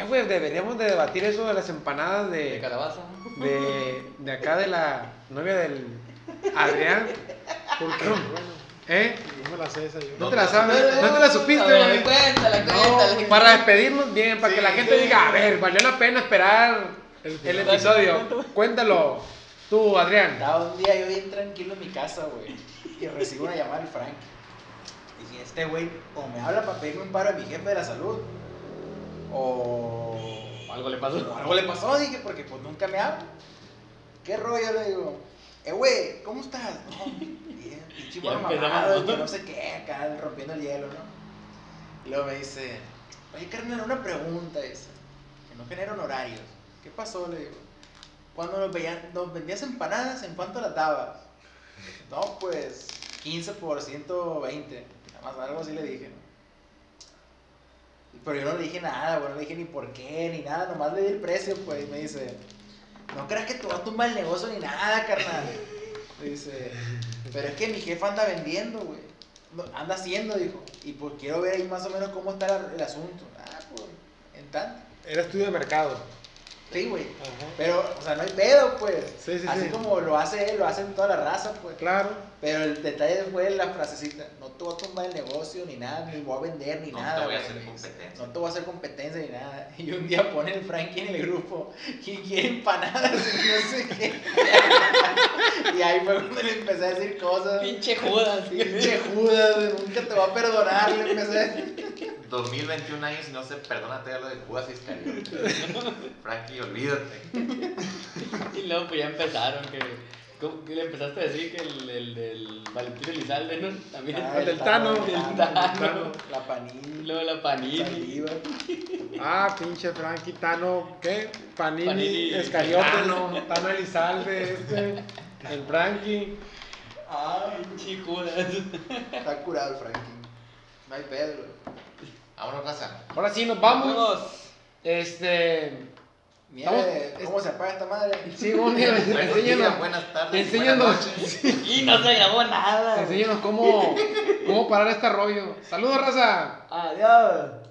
Güey, deberíamos de debatir eso de las empanadas de calabaza. De acá de la novia del Adrián. ¿Por qué? No me la sé esa yo. No te la sabes, no te la supiste, güey. No, para despedirnos bien, para que la gente diga, a ver, valió la pena esperar el episodio. Cuéntalo. Tú, Adrián. Estaba un día yo bien tranquilo en mi casa, güey. Y recibo una llamada del Frank. Dije, este güey o me habla para pedirme un paro a mi jefe de la salud. O algo le pasó. O algo le pasó, dije, porque pues nunca me habla. ¿Qué rollo? Le digo, güey, ¿cómo estás? No, bien, pinche mamado, que no sé qué, acá rompiendo el hielo, ¿no? Y luego me dice, oye, carnal, una pregunta esa. Que no generan horarios. ¿Qué pasó? Le digo. Cuando nos vendías empanadas, ¿en cuánto las dabas? No, pues 15 por 120. Nada más algo así le dije, ¿no? Pero yo no le dije nada, bueno, no le dije ni por qué, ni nada. Nomás le di el precio, pues. Y me dice, no creas que tú vas a tumbar el negocio ni nada, carnal. Me dice, pero es que mi jefa anda vendiendo, güey. Anda haciendo, dijo. Y pues quiero ver ahí más o menos cómo está el asunto. Ah, pues, en tanto. Era estudio de mercado. Sí, güey. Pero, o sea, no hay pedo, pues. Sí, así sí. Como lo hace él, lo hacen toda la raza, pues. Claro. Pero el detalle fue la frasecita. No te voy a tumbar el negocio, ni nada, ni voy a vender, ni nada. No te voy a hacer competencia. No te voy a hacer competencia, ni nada. Y un día pone el Frankie en el grupo que quiere empanadas, no sé qué. Y ahí fue cuando le empecé a decir cosas. Pinche Judas. Pinche Judas, nunca te va a perdonar, le empecé a decir. 2021 años y no se perdona a lo de Judas Iscariote. Frankie, olvídate. Y luego pues ya empezaron que le empezaste a decir que el del Valentín Elizalde, ¿no? También el Tano. El Tano. La Panini. Luego la Panini. Pinche Frankie, Tano, ¿qué? Panini Iscariote, Tano Elizalde, el Frankie. Pinche Judas. Está curado el Frankie. No hay Pedro. Vámonos, casa. Ahora sí, nos vamos. Mierda, ¿cómo se apaga esta madre? Sí, enséñanos. Buenas tardes. Enséñanos. Y no se grabó nada. Enséñanos cómo parar este rollo. Saludos, raza. Adiós.